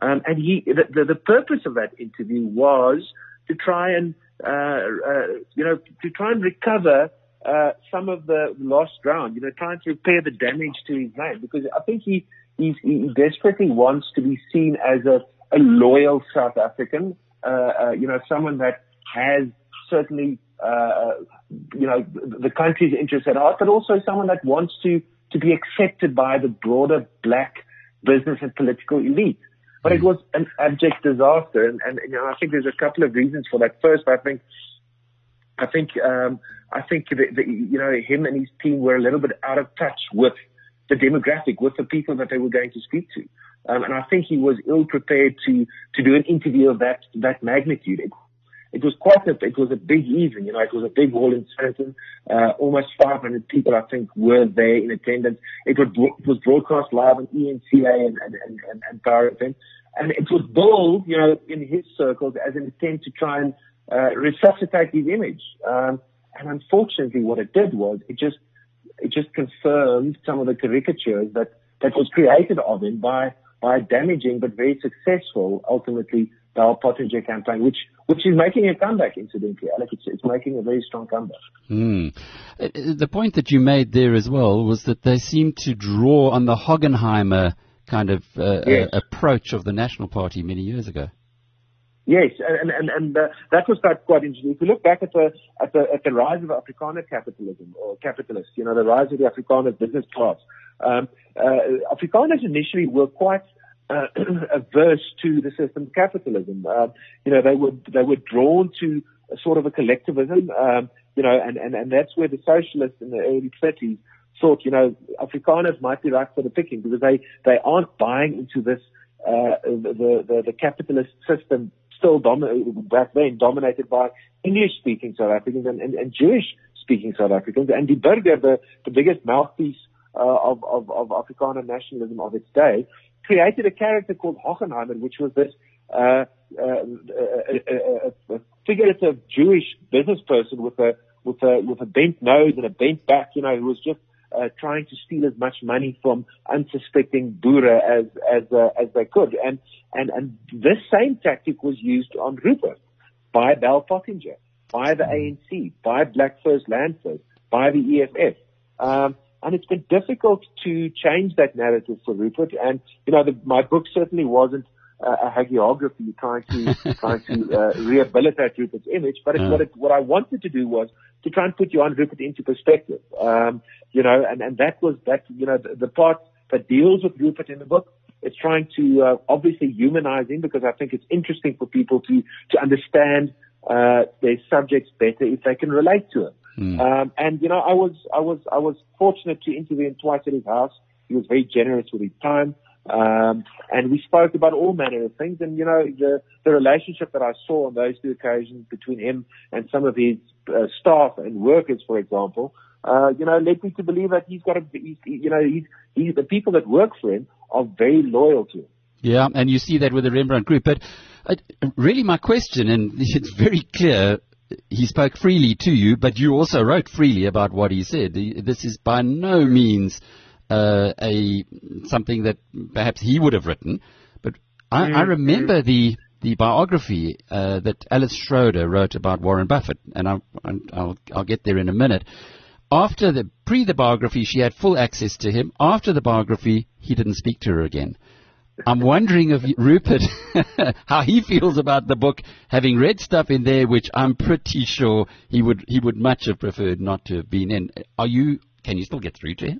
um, and he the, the, the purpose of that interview was to try and uh, uh, you know to try and recover uh, some of the lost ground, you know, trying to repair the damage to his name, because I think he he, he desperately wants to be seen as a, a loyal South African, uh, uh, you know, someone that has certainly, uh, you know, the country's interests at heart, but also someone that wants to, to be accepted by the broader black business and political elite. But it was an abject disaster, and, and you know, I think there's a couple of reasons for that. First, I think, I think, um, I think that, that, you know, him and his team were a little bit out of touch with the demographic, with the people that they were going to speak to. Um, and I think he was ill prepared to, to do an interview of that, that magnitude. It, It was quite a, it was a big evening, you know, it was a big hall in Sandton. Uh, almost five hundred people, I think, were there in attendance. It was, it was broadcast live on E N C A and, and, and, and Power F M. And it was billed, you know, in his circles as an attempt to try and, uh, resuscitate his image. Um, and unfortunately what it did was it just, it just confirmed some of the caricatures that, that was created of him by, by damaging but very successful, ultimately, Bell Pottinger campaign, which which is making a comeback, incidentally, Alec. It's, it's making a very strong comeback. Mm. The point that you made there as well was that they seem to draw on the Hoggenheimer kind of uh, yes. uh, approach of the National Party many years ago. Yes, and and, and uh, that was quite, quite interesting. If you look back at the at the at the rise of Afrikaner capitalism or capitalists, you know, the rise of the Afrikaner business class, um, uh, Afrikaners initially were quite Uh, averse to the system of capitalism. Uh, you know, they were they were drawn to a sort of a collectivism, um, you know, and, and, and that's where the socialists in the early thirties thought, you know, Afrikaners might be right for the picking because they, they aren't buying into this, uh, the, the, the capitalist system still dominated, back then dominated by English-speaking South Africans and, and, and Jewish-speaking South Africans. And Die Burger, the, the biggest mouthpiece uh, of, of, of Afrikaner nationalism of its day, created a character called Hoggenheimer, which was this uh, uh, uh, uh, uh, figurative Jewish business person with a with a with a bent nose and a bent back, you know, who was just uh, trying to steal as much money from unsuspecting boere as as uh, as they could, and and and this same tactic was used on Rupert by Bell Pottinger, by the A N C, by Black First Land First, by the E F F. Um, And it's been difficult to change that narrative for Rupert. And, you know, the, my book certainly wasn't uh, a hagiography trying to trying to uh, rehabilitate Rupert's image. But it's, uh. what, it, what I wanted to do was to try and put Johan Rupert into perspective. Um, you know, and, and that was that, you know, the, the part that deals with Rupert in the book. It's trying to uh, obviously humanize him because I think it's interesting for people to, to understand uh, their subjects better if they can relate to him. Mm. Um, and, you know, I was, I was, I was fortunate to interview him twice at his house. He was very generous with his time. Um, and we spoke about all manner of things. And, you know, the, the relationship that I saw on those two occasions between him and some of his uh, staff and workers, for example, uh, you know, led me to believe that he's got a, he's, you know, he's, he's, the people that work for him are very loyal to him. Yeah, and you see that with the Rembrandt group. But uh, really my question, and it's very clear, he spoke freely to you, but you also wrote freely about what he said. This is by no means uh, a something that perhaps he would have written. But I, I remember the the biography uh, that Alice Schroeder wrote about Warren Buffett, and I, I'll, I'll get there in a minute. After the pre the biography, she had full access to him. After the biography, he didn't speak to her again. I'm wondering if Rupert, how he feels about the book, having read stuff in there which I'm pretty sure he would he would much have preferred not to have been in. Are you? Can you still get through to him?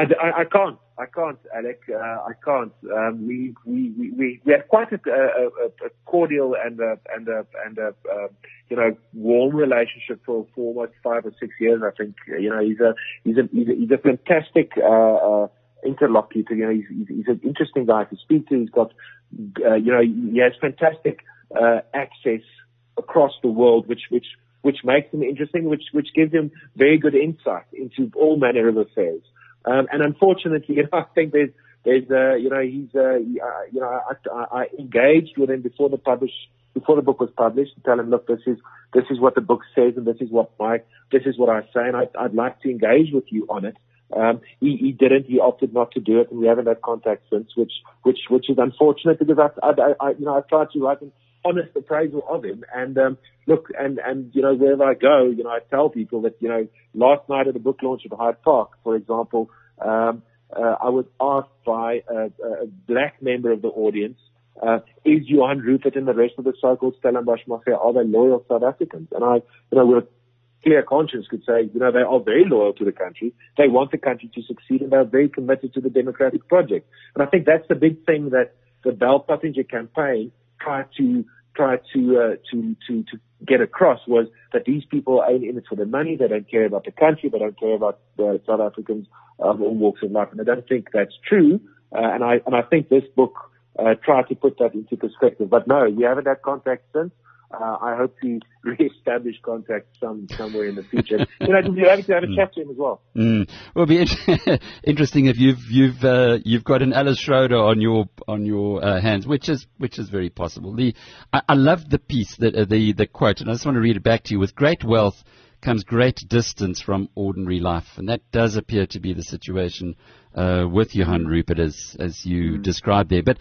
I, I, I can't. I can't, Alec. Uh, I can't. Um, we, we we we we had quite a, a, a cordial and a, and a, and a, uh, you know, warm relationship for, for almost five or six years. I think you know he's a he's a he's a, he's a fantastic. Uh, uh, interlocutor, you know, he's, he's an interesting guy to speak to. He's got, uh, you know, he has fantastic uh, access across the world, which which which makes him interesting, which which gives him very good insight into all manner of affairs. Um, and unfortunately, you know, I think there's there's uh, you know he's uh, he, uh, you know I, I, I engaged with him before the publish before the book was published to tell him, look, this is this is what the book says, and this is what my this is what I say, and I, I'd like to engage with you on it. Um, he, he didn't. He opted not to do it, and we haven't had contact since, which, which, which is unfortunate because I, I, I you know, I tried to write an honest appraisal of him. And um, look, and and you know, wherever I go, you know, I tell people that you know, last night at the book launch at Hyde Park, for example, um, uh, I was asked by a, a black member of the audience, uh, "Is Johan Rupert and the rest of the so-called Stellenbosch Mafia are they loyal South Africans?" And I, you know, we're clear conscience could say, you know, they are very loyal to the country. They want the country to succeed, and they are very committed to the democratic project. And I think that's the big thing that the Bell Pottinger campaign tried to try to, uh, to to to get across was that these people ain't in it for the money. They don't care about the country. They don't care about uh, South Africans of all walks of life. And I don't think that's true. Uh, and I and I think this book uh, tried to put that into perspective. But no, we haven't had contact since. Uh, I hope to re-establish contact some, somewhere in the future. You know, you're happy to have a chat to him as well. Mm. Well, it'll be inter- interesting if you've you've uh, you've got an Alice Schroeder on your on your uh, hands, which is which is very possible. The I, I loved the piece that uh, the the quote, and I just want to read it back to you. With great wealth comes great distance from ordinary life. And that does appear to be the situation uh, with Johan Rupert, as, as you mm. described there. But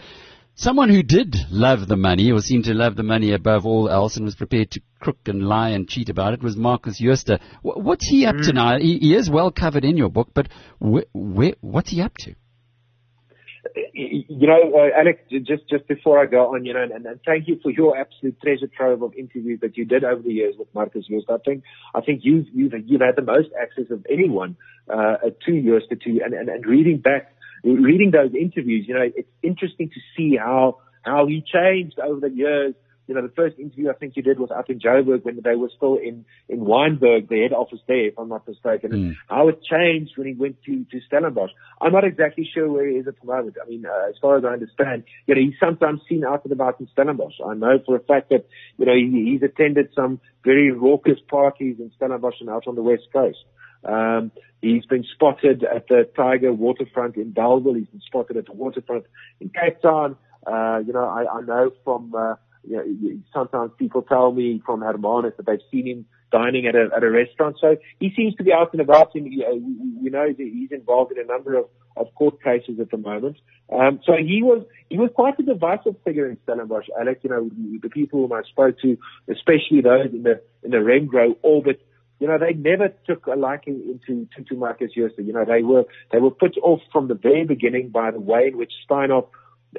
someone who did love the money, or seemed to love the money above all else, and was prepared to crook and lie and cheat about it, was Marcus Joerster. W- what's he up mm. to now? He, he is well covered in your book, but wh- wh- what's he up to? You know, uh, Alex, just, just before I go on, you know, and, and thank you for your absolute treasure trove of interviews that you did over the years with Marcus Joerster. I think, I think you've, you've, you've had the most access of anyone, uh, to Joerster, to, and, and, and reading back, reading those interviews, you know, it's interesting to see how, how he changed over the years. You know, the first interview I think you did was up in Joburg when they were still in, in Wynberg, the head office there, if I'm not mistaken. Mm. How it changed when he went to, to Stellenbosch. I'm not exactly sure where he is at the moment. I mean, uh, as far as I understand, you know, he's sometimes seen out and about in Stellenbosch. I know for a fact that, you know, he, he's attended some very raucous parties in Stellenbosch and out on the West Coast. Um, he's been spotted at the Tiger Waterfront in Bellville. He's been spotted at the Waterfront in Cape Town. Uh, you know, I, I know from, uh, You know, sometimes people tell me from Hermanus that they've seen him dining at a at a restaurant. So he seems to be out and about. And you know, we know that he's involved in a number of, of court cases at the moment. Um, so he was he was quite a divisive figure in Stellenbosch, Alex. You know, the people whom I spoke to, especially those in the in the Remgro orbit, you know, they never took a liking into to, to Marcus Joerster. You know, they were they were put off from the very beginning by the way in which Steinhoff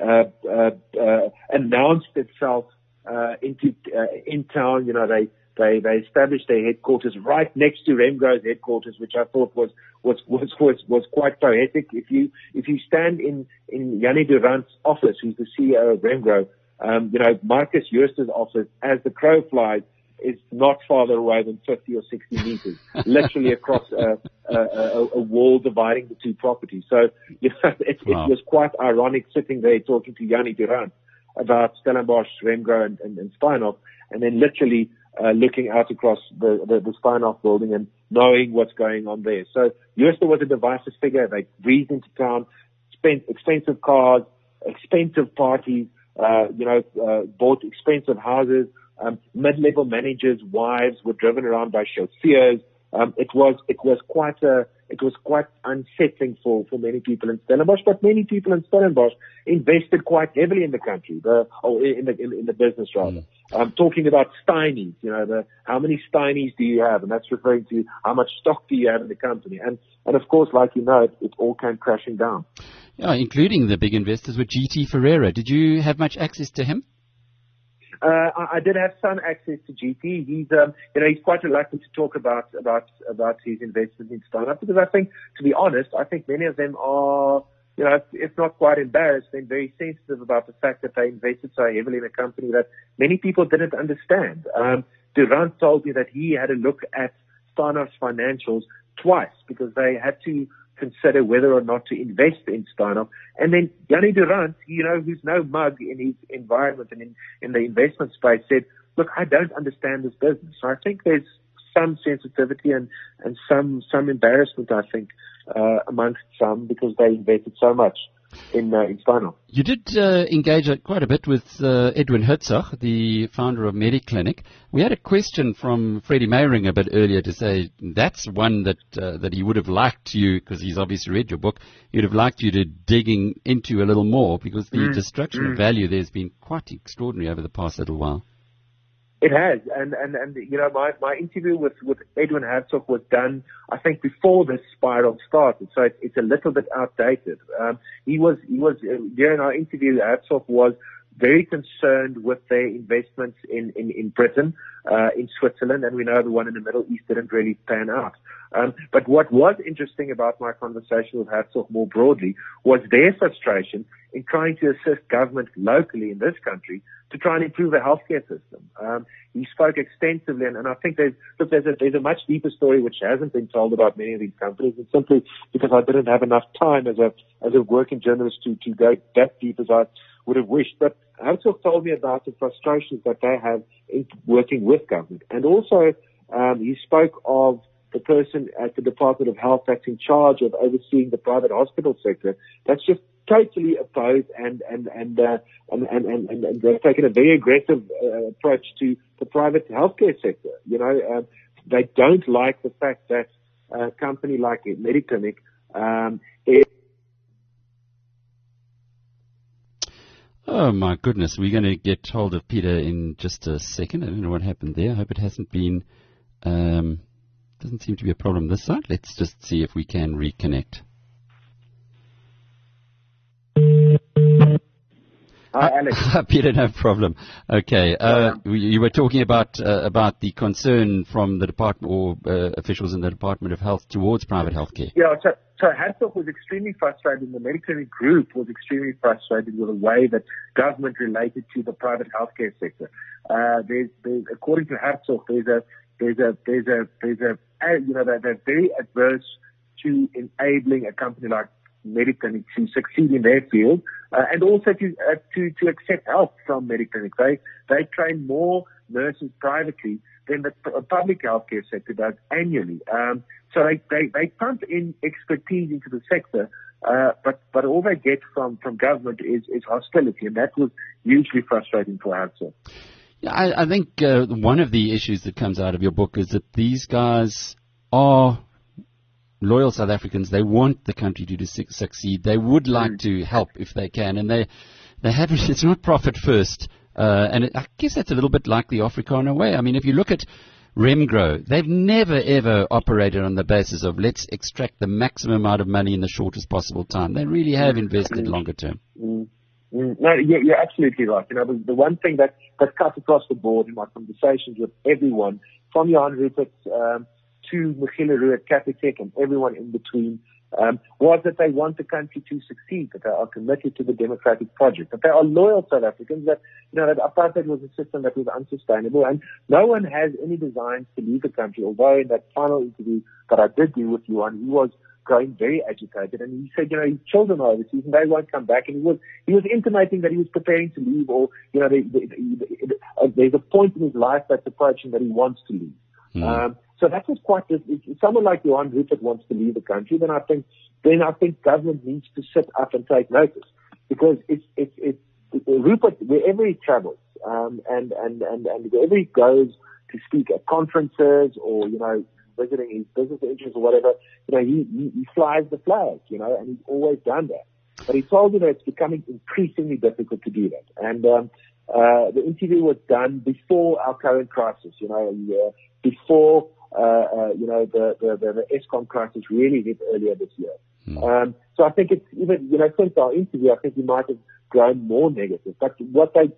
uh, uh, uh, announced itself. Uh, into, uh, in town, you know, they, they, they established their headquarters right next to Remgro's headquarters, which I thought was, was, was, was, was quite poetic. If you, if you stand in, in Jannie Durand's office, who's the C E O of Remgro, um, you know, Marcus Joerster's office, as the crow flies, is not farther away than fifty or sixty meters, literally across a, a, a, a wall dividing the two properties. So, you know, it, wow. it was quite ironic sitting there talking to Jannie Durand about Stellenbosch, Remgro, and, and, and Steinhoff, and then literally uh, looking out across the, the, the Steinhoff building and knowing what's going on there. So Joerster was a divisive figure. They breezed into town, spent expensive cars, expensive parties, uh, you know, uh, bought expensive houses. Um, mid-level managers' wives were driven around by chauffeurs. Um, it was it was quite a It was quite unsettling for, for many people in Stellenbosch, but many people in Stellenbosch invested quite heavily in the country, the, or in the, in, in the business rather. I'm mm. um, talking about Steinies, you know, the, how many Steinies do you have? And that's referring to how much stock do you have in the company? And, and of course, like you know, it, it all came crashing down. Yeah, including the big investors with G T Ferreira. Did you have much access to him? Uh, I, I did have some access to G T. He's, um, you know, he's quite reluctant to talk about, about, about his investment in Steinhoff because I think, to be honest, I think many of them are, you know, if not quite embarrassed, then very sensitive about the fact that they invested so heavily in a company that many people didn't understand. Um, Durand told me that he had a look at Steinhoff's financials twice because they had to consider whether or not to invest in Steinhoff. And then Jannie Durand, you know, who's no mug in his environment and in, in the investment space, said, look, I don't understand this business. So I think there's some sensitivity and, and some some embarrassment, I think, uh, amongst some because they invested so much in, uh, in Steinhoff. You did uh, engage quite a bit with uh, Edwin Hertzog, the founder of MediClinic. We had a question from Freddie Mayring a bit earlier to say that's one that uh, that he would have liked you, because he's obviously read your book, he'd have liked you to digging into a little more, because the mm. destruction mm. of value there has been quite extraordinary over the past little while. It has, and, and, and you know, my, my interview with, with Edwin Hertzog was done, I think, before this spiral started, so it, it's a little bit outdated. Um, he was, he was, during our interview, Hertzog was very concerned with their investments in, in, in Britain, uh, in Switzerland, and we know the one in the Middle East didn't really pan out. Um, but what was interesting about my conversation with Hertzog more broadly was their frustration in trying to assist government locally in this country to try and improve the healthcare system. Um, he spoke extensively, and, and I think there's, look, there's, a, there's a much deeper story which hasn't been told about many of these companies, and simply because I didn't have enough time as a as a working journalist to, to go that deep as I would have wished. But Hertzog told me about the frustrations that they have in working with government. And also, um, he spoke of the person at the Department of Health that's in charge of overseeing the private hospital sector. That's just totally opposed and and and, uh, and and and and they've taken a very aggressive uh, approach to the private healthcare sector. You know, um, They don't like the fact that a company like MediClinic um, is... Oh, my goodness. We're going to get hold of Peter in just a second. I don't know what happened there. I hope it hasn't been... Um, doesn't seem to be a problem this side. Let's just see if we can reconnect. Hi, Alex. Peter, no problem. Okay. Uh, you were talking about uh, about the concern from the department or uh, officials in the Department of Health towards private healthcare. Yeah, so, so Hertzog was extremely frustrated, and the MediClinic group was extremely frustrated with the way that government related to the private healthcare sector. Uh, there's, there's, according to Hertzog, there's a, there's a, there's a, there's a, you know, they're, they're very adverse to enabling a company like MediClinic to succeed in their field, uh, and also to, uh, to to accept help from MediClinic. They they train more nurses privately than the p- public healthcare sector does annually. Um, so they, they they pump in expertise into the sector, uh, but but all they get from, from government is, is hostility, and that was hugely frustrating for us. Yeah, I, I think uh, one of the issues that comes out of your book is that these guys are loyal South Africans. They want the country to succeed. They would like to help if they can, and they they haven't. It's not profit first, uh, and it, I guess that's a little bit like the Afrikaner way. I mean, if you look at Remgro, they've never ever operated on the basis of let's extract the maximum amount of money in the shortest possible time. They really have invested longer term. Mm. Mm. No, you're, you're absolutely right. You know, the, the one thing that that cuts across the board in my conversations with everyone, from Johan Rupert Um, to Yuri Roo at Capitec and everyone in between, um, was that they want the country to succeed, that they are committed to the democratic project, that they are loyal South Africans, that, you know, that apartheid was a system that was unsustainable, and no one has any designs to leave the country, although in that final interview that I did do with you on, he was growing very agitated, and he said, you know, his children are overseas and they won't come back, and he was he was intimating that he was preparing to leave, or, you know, they, they, they, they, uh, there's a point in his life that's approaching that he wants to leave. Mm. Um, So that was quite. If someone like Johan Rupert wants to leave the country, then I think, then I think government needs to sit up and take notice, because it's it's it's Rupert wherever he travels, um, and and and and wherever he goes to speak at conferences or, you know, visiting his business interests or whatever, you know, he, he he flies the flag, you know, and he's always done that. But he told you that it's becoming increasingly difficult to do that, and um, uh, the interview was done before our current crisis, you know, before. Uh, uh, you know, the, the, the, the Eskom crisis really hit earlier this year. Mm. Um, so I think it's even, you know, since our interview, I think we might have grown more negative. But what they,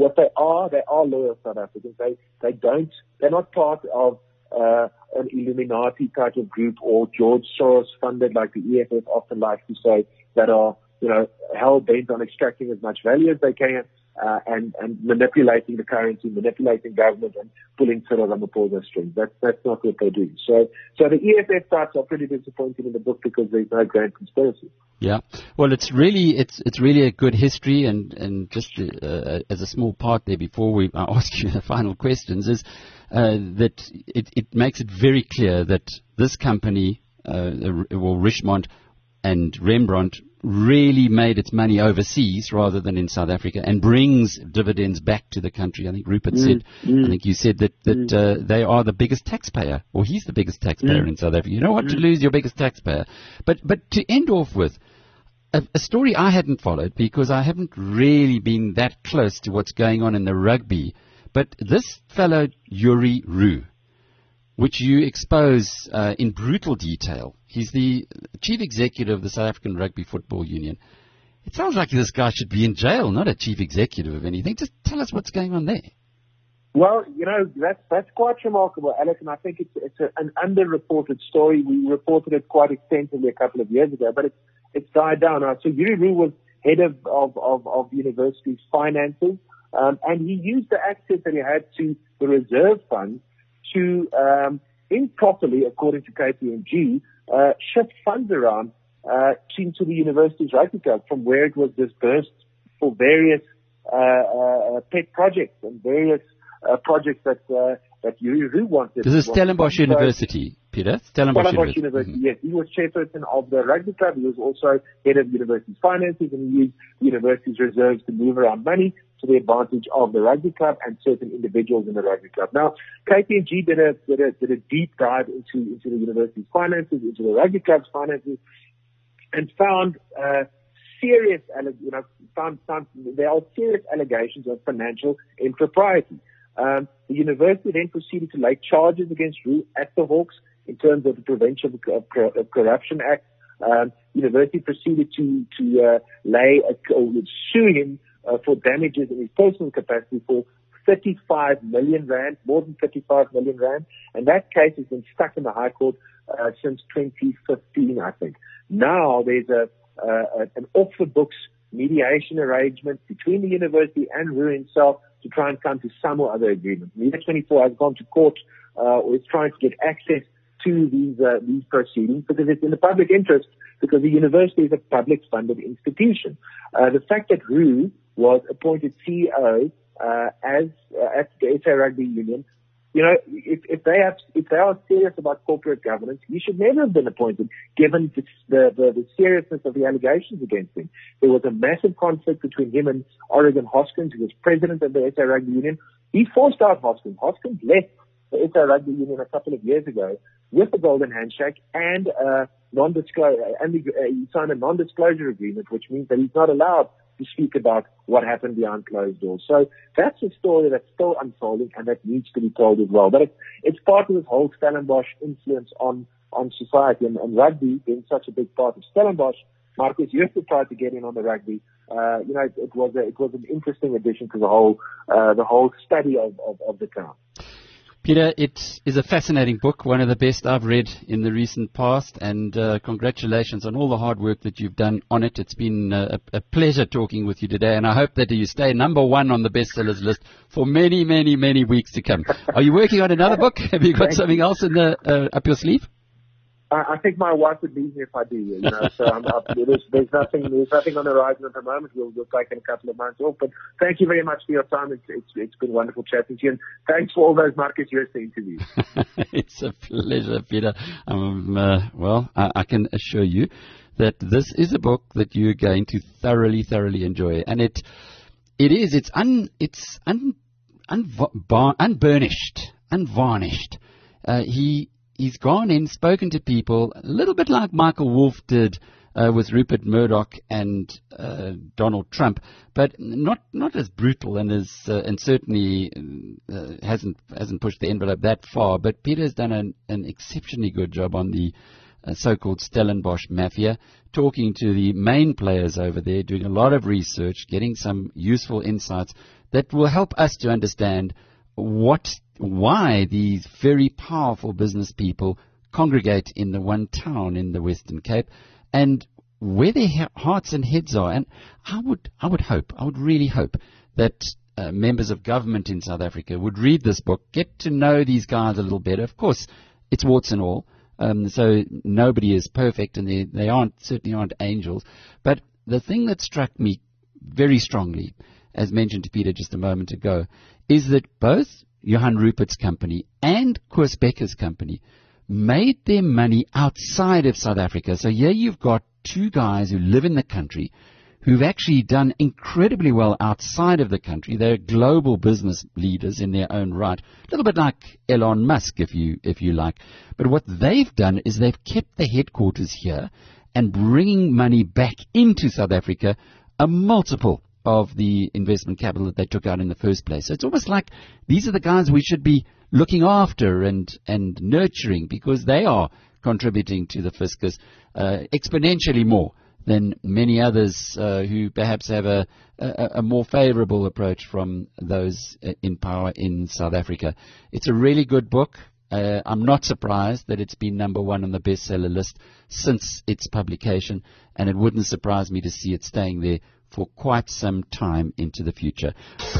what they are, they are loyal South Africans. They, they don't, they're not part of, uh, an Illuminati type of group or George Soros funded, like the E F F often like to say, that are, you know, hell bent on extracting as much value as they can. Uh, and, and manipulating the currency, manipulating government, and pulling sort on the pulls of strings. That's that's not what they do. So, so the E F F types are pretty disappointed in the book, because there's no grand conspiracy. Yeah, well, it's really it's it's really a good history, and and just uh, as a small part there before we I ask you the final questions is uh, that it it makes it very clear that this company, uh, well, Richmond and Rembrandt, really made its money overseas rather than in South Africa, and brings dividends back to the country. I think Rupert mm, said, mm, I think you said that, that mm. uh, they are the biggest taxpayer, or he's the biggest taxpayer mm. in South Africa. You don't want mm. to lose your biggest taxpayer. But but to end off with, a, a story I hadn't followed, because I haven't really been that close to what's going on in the rugby, but this fellow Yuri Roo, which you expose uh, in brutal detail. He's the chief executive of the South African Rugby Football Union. It sounds like this guy should be in jail, not a chief executive of anything. Just tell us what's going on there. Well, you know, that's, that's quite remarkable, Alex, and I think it's, it's a, an underreported story. We reported it quite extensively a couple of years ago, but it's, it's died down. So Yuri Roo was head of, of, of, of the university's finances, um, and he used the access that he had to the reserve fund to um, improperly, according to K P M G, uh, shift funds around uh, into the university's rugby club from where it was disbursed for various uh, uh, pet projects and various uh, projects that uh, that Yuri Roo wanted. This is Stellenbosch University. Peter, Stellenbosch University. University mm-hmm. Yes, he was chairperson of the rugby club. He was also head of university finances and used the university's reserves to move around money to the advantage of the rugby club and certain individuals in the rugby club. Now, K P M G did a, did a, did a deep dive into, into the university's finances, into the rugby club's finances, and found uh, serious, you know, found, found there are serious allegations of financial impropriety. Um, the university then proceeded to lay charges against Roo at the Hawks in terms of the Prevention of, of, of Corruption Act. Um, university proceeded to to uh, lay a, or sue him uh, for damages in his personal capacity for thirty-five million rand, more than thirty-five million rand, and that case has been stuck in the High Court uh, since twenty fifteen, I think. Now there's a, uh, an off the books mediation arrangement between the university and Roo himself to try and come to some or other agreement. Media twenty-four has gone to court uh, or is trying to get access to these uh, these proceedings because it's in the public interest, because the university is a public-funded institution. Uh, the fact that Roo was appointed C E O uh, as uh, at the S A Rugby Union, you know, if, if they have, if they are serious about corporate governance, he should never have been appointed, given the, the, the, the seriousness of the allegations against him. There was a massive conflict between him and Oregon Hoskins, who was president of the S A Rugby Union. He forced out Hoskins. Hoskins left the S A Rugby Union a couple of years ago with the golden handshake and uh, non-disclosure, and the, uh, he signed a non-disclosure agreement, which means that he's not allowed to speak about what happened behind closed doors. So that's a story that's still unfolding and that needs to be told as well. But it's, it's part of this whole Stellenbosch influence on, on society, and, and rugby being such a big part of Stellenbosch. Marcus used to try to get in on the rugby. Uh, you know, it, it was a, it was an interesting addition to the whole uh, the whole study of, of, of the town. Peter, it is a fascinating book, one of the best I've read in the recent past, and uh, congratulations on all the hard work that you've done on it. It's been a, a pleasure talking with you today, and I hope that you stay number one on the bestsellers list for many, many, many weeks to come. Are you working on another book? Have you got something else in the, uh, up your sleeve? I think my wife would leave me if I do, you know, so I'm, I'm, there's, there's nothing there's nothing on the horizon at the moment. We'll, we'll take in a couple of months off, but thank you very much for your time. It's, it's, it's been wonderful chatting to you, and thanks for all those Marcus Eurster interviews. It's a pleasure, Peter. Um, uh, well, I, I can assure you that this is a book that you're going to thoroughly, thoroughly enjoy, and it it is, it's, un, it's un, un, un, unburnished, unvarnished. Uh, he... He's gone in, spoken to people, a little bit like Michael Wolff did uh, with Rupert Murdoch and uh, Donald Trump, but not not as brutal and as uh, and certainly uh, hasn't hasn't pushed the envelope that far. But Peter's done an, an exceptionally good job on the uh, so-called Stellenbosch Mafia, talking to the main players over there, doing a lot of research, getting some useful insights that will help us to understand what. Why these very powerful business people congregate in the one town in the Western Cape, and where their he- hearts and heads are. And I would, I would hope, I would really hope that uh, members of government in South Africa would read this book, get to know these guys a little better. Of course, it's warts and all, um, so nobody is perfect, and they, they aren't certainly aren't angels. But the thing that struck me very strongly, as mentioned to Peter just a moment ago, is that both Johan Rupert's company and Koos Becker's company made their money outside of South Africa. So here you've got two guys who live in the country who've actually done incredibly well outside of the country. They're global business leaders in their own right, a little bit like Elon Musk, if you if you like. But what they've done is they've kept the headquarters here and bringing money back into South Africa, a multiple of the investment capital that they took out in the first place. So it's almost like these are the guys we should be looking after and, and nurturing, because they are contributing to the fiscus uh, exponentially more than many others uh, who perhaps have a, a, a more favorable approach from those in power in South Africa. It's a really good book. Uh, I'm not surprised that it's been number one on the bestseller list since its publication, and it wouldn't surprise me to see it staying there for quite some time into the future.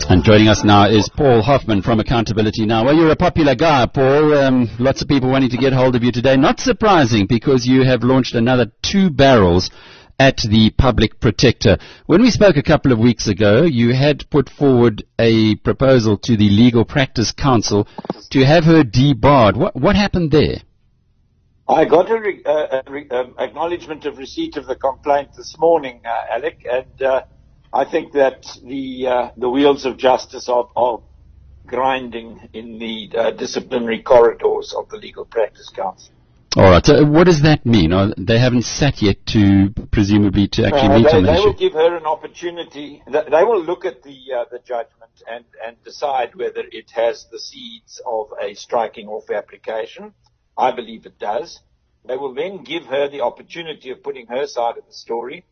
And joining us now is Paul Hoffman from Accountability Now. Well, you're a popular guy, Paul. Um, lots of people wanting to get hold of you today. Not surprising, because you have launched another two barrels at the Public Protector. When we spoke a couple of weeks ago, you had put forward a proposal to the Legal Practice Council to have her debarred. What, what happened there? I got a re- uh, a re- um, acknowledgement of receipt of the complaint this morning, uh, Alec, and uh, I think that the uh, the wheels of justice are, are grinding in the uh, disciplinary corridors of the Legal Practice Council. All right. So what does that mean? Are, they haven't sat yet to presumably to actually uh, meet they, on the issue. They will give her an opportunity. They will look at the uh, the judgment and, and decide whether it has the seeds of a striking off application. I believe it does. They will then give her the opportunity of putting her side of the story.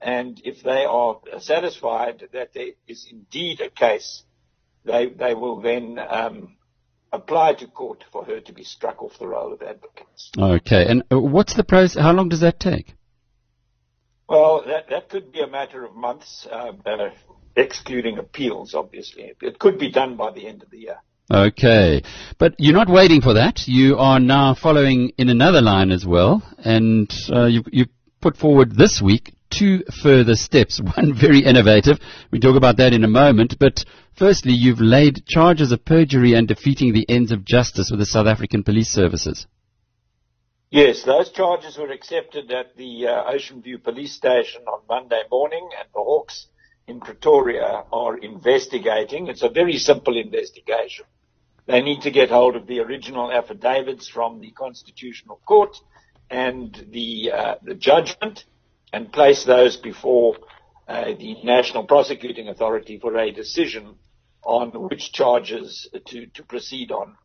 And if they are satisfied that there is indeed a case, they they will then um apply to court for her to be struck off the roll of advocates. Okay. And what's the process? How long does that take? Well, that, that could be a matter of months, uh, uh, excluding appeals, obviously. It could be done by the end of the year. Okay. But you're not waiting for that. You are now following in another line as well. And uh, you, you put forward this week two further steps, one very innovative. We talk about that in a moment. But firstly, you've laid charges of perjury and defeating the ends of justice with the South African Police Services. Yes, those charges were accepted at the uh, Ocean View Police Station on Monday morning, and the Hawks in Pretoria are investigating. It's a very simple investigation. They need to get hold of the original affidavits from the Constitutional Court and the, uh, the judgment and place those before Uh, the National Prosecuting Authority for a decision on which charges to, to proceed on.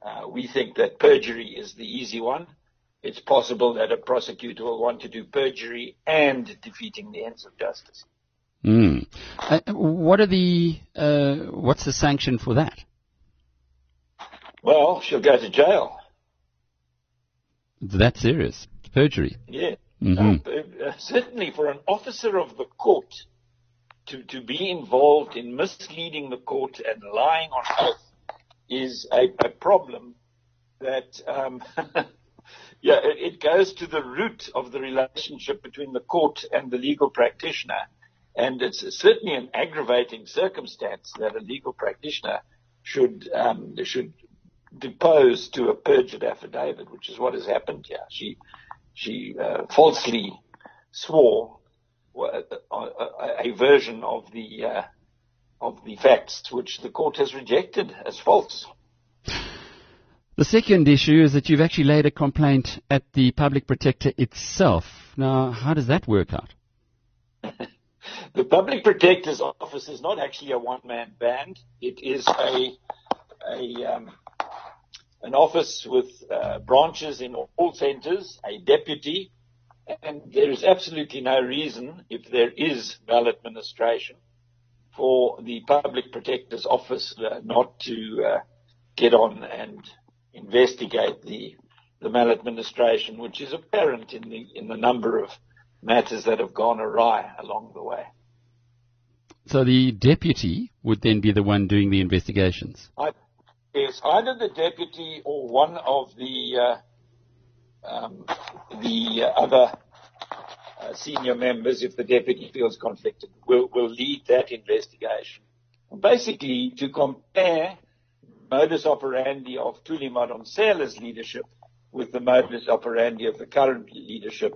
Uh, we think that perjury is the easy one. It's possible that a prosecutor will want to do perjury and defeating the ends of justice. Mm. Uh, what are the, uh, what's the sanction for that? Well, she'll go to jail. That's serious. Perjury. Yeah. Mm-hmm. Uh, certainly for an officer of the court to, to be involved in misleading the court and lying on oath is a, a problem that um, yeah, it, it goes to the root of the relationship between the court and the legal practitioner. And it's certainly an aggravating circumstance that a legal practitioner should um, should depose to a perjured affidavit, which is what has happened here. She... She uh, falsely swore a version of the uh, of the facts which the court has rejected as false. The second issue is that you've actually laid a complaint at the public protector itself. Now, how does that work out? The public protector's office is not actually a one-man band. It is a a. Um, an office with uh, branches in all centres, a deputy, and there is absolutely no reason, if there is maladministration, for the public protector's office uh, not to uh, get on and investigate the the maladministration, which is apparent in the in the number of matters that have gone awry along the way. So the deputy would then be the one doing the investigations? I Yes, either the deputy or one of the uh, um, the uh, other uh, senior members, if the deputy feels conflicted, will, will lead that investigation. Basically, to compare modus operandi of Thuli Madonsela's leadership with the modus operandi of the current leadership,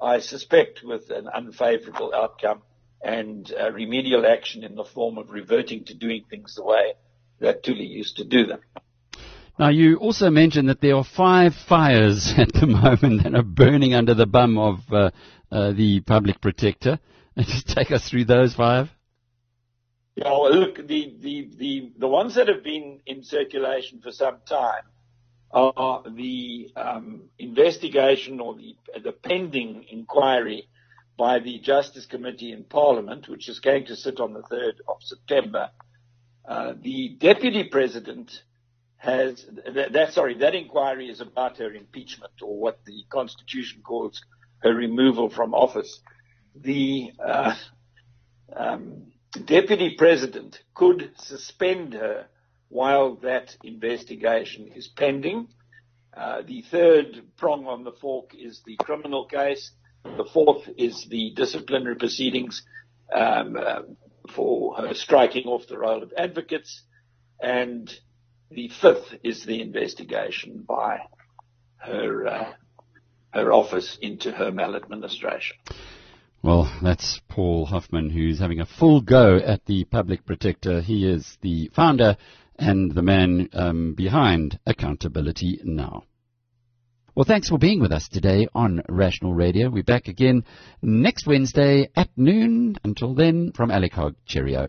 I suspect with an unfavourable outcome and uh, remedial action in the form of reverting to doing things the way that Thuli used to do them. Now, you also mentioned that there are five fires at the moment that are burning under the bum of uh, uh, the public protector. And just take us through those five. Yeah, well, look, the, the, the, the ones that have been in circulation for some time are the um, investigation or the, the pending inquiry by the Justice Committee in Parliament, which is going to sit on the third of September. Uh, the deputy president has that, that. Sorry, that inquiry is about her impeachment, or what the Constitution calls her removal from office. The uh, um, deputy president could suspend her while that investigation is pending. Uh, the third prong on the fork is the criminal case. The fourth is the disciplinary proceedings. Um, uh, for uh, striking off the roll of advocates, and the fifth is the investigation by her uh, her office into her maladministration. Well, that's Paul Hoffman, who's having a full go at the public protector. He is the founder and the man um, behind Accountability Now. Well, thanks for being with us today on Rational Radio. We're back again next Wednesday at noon. Until then, from Alec Hogg, cheerio.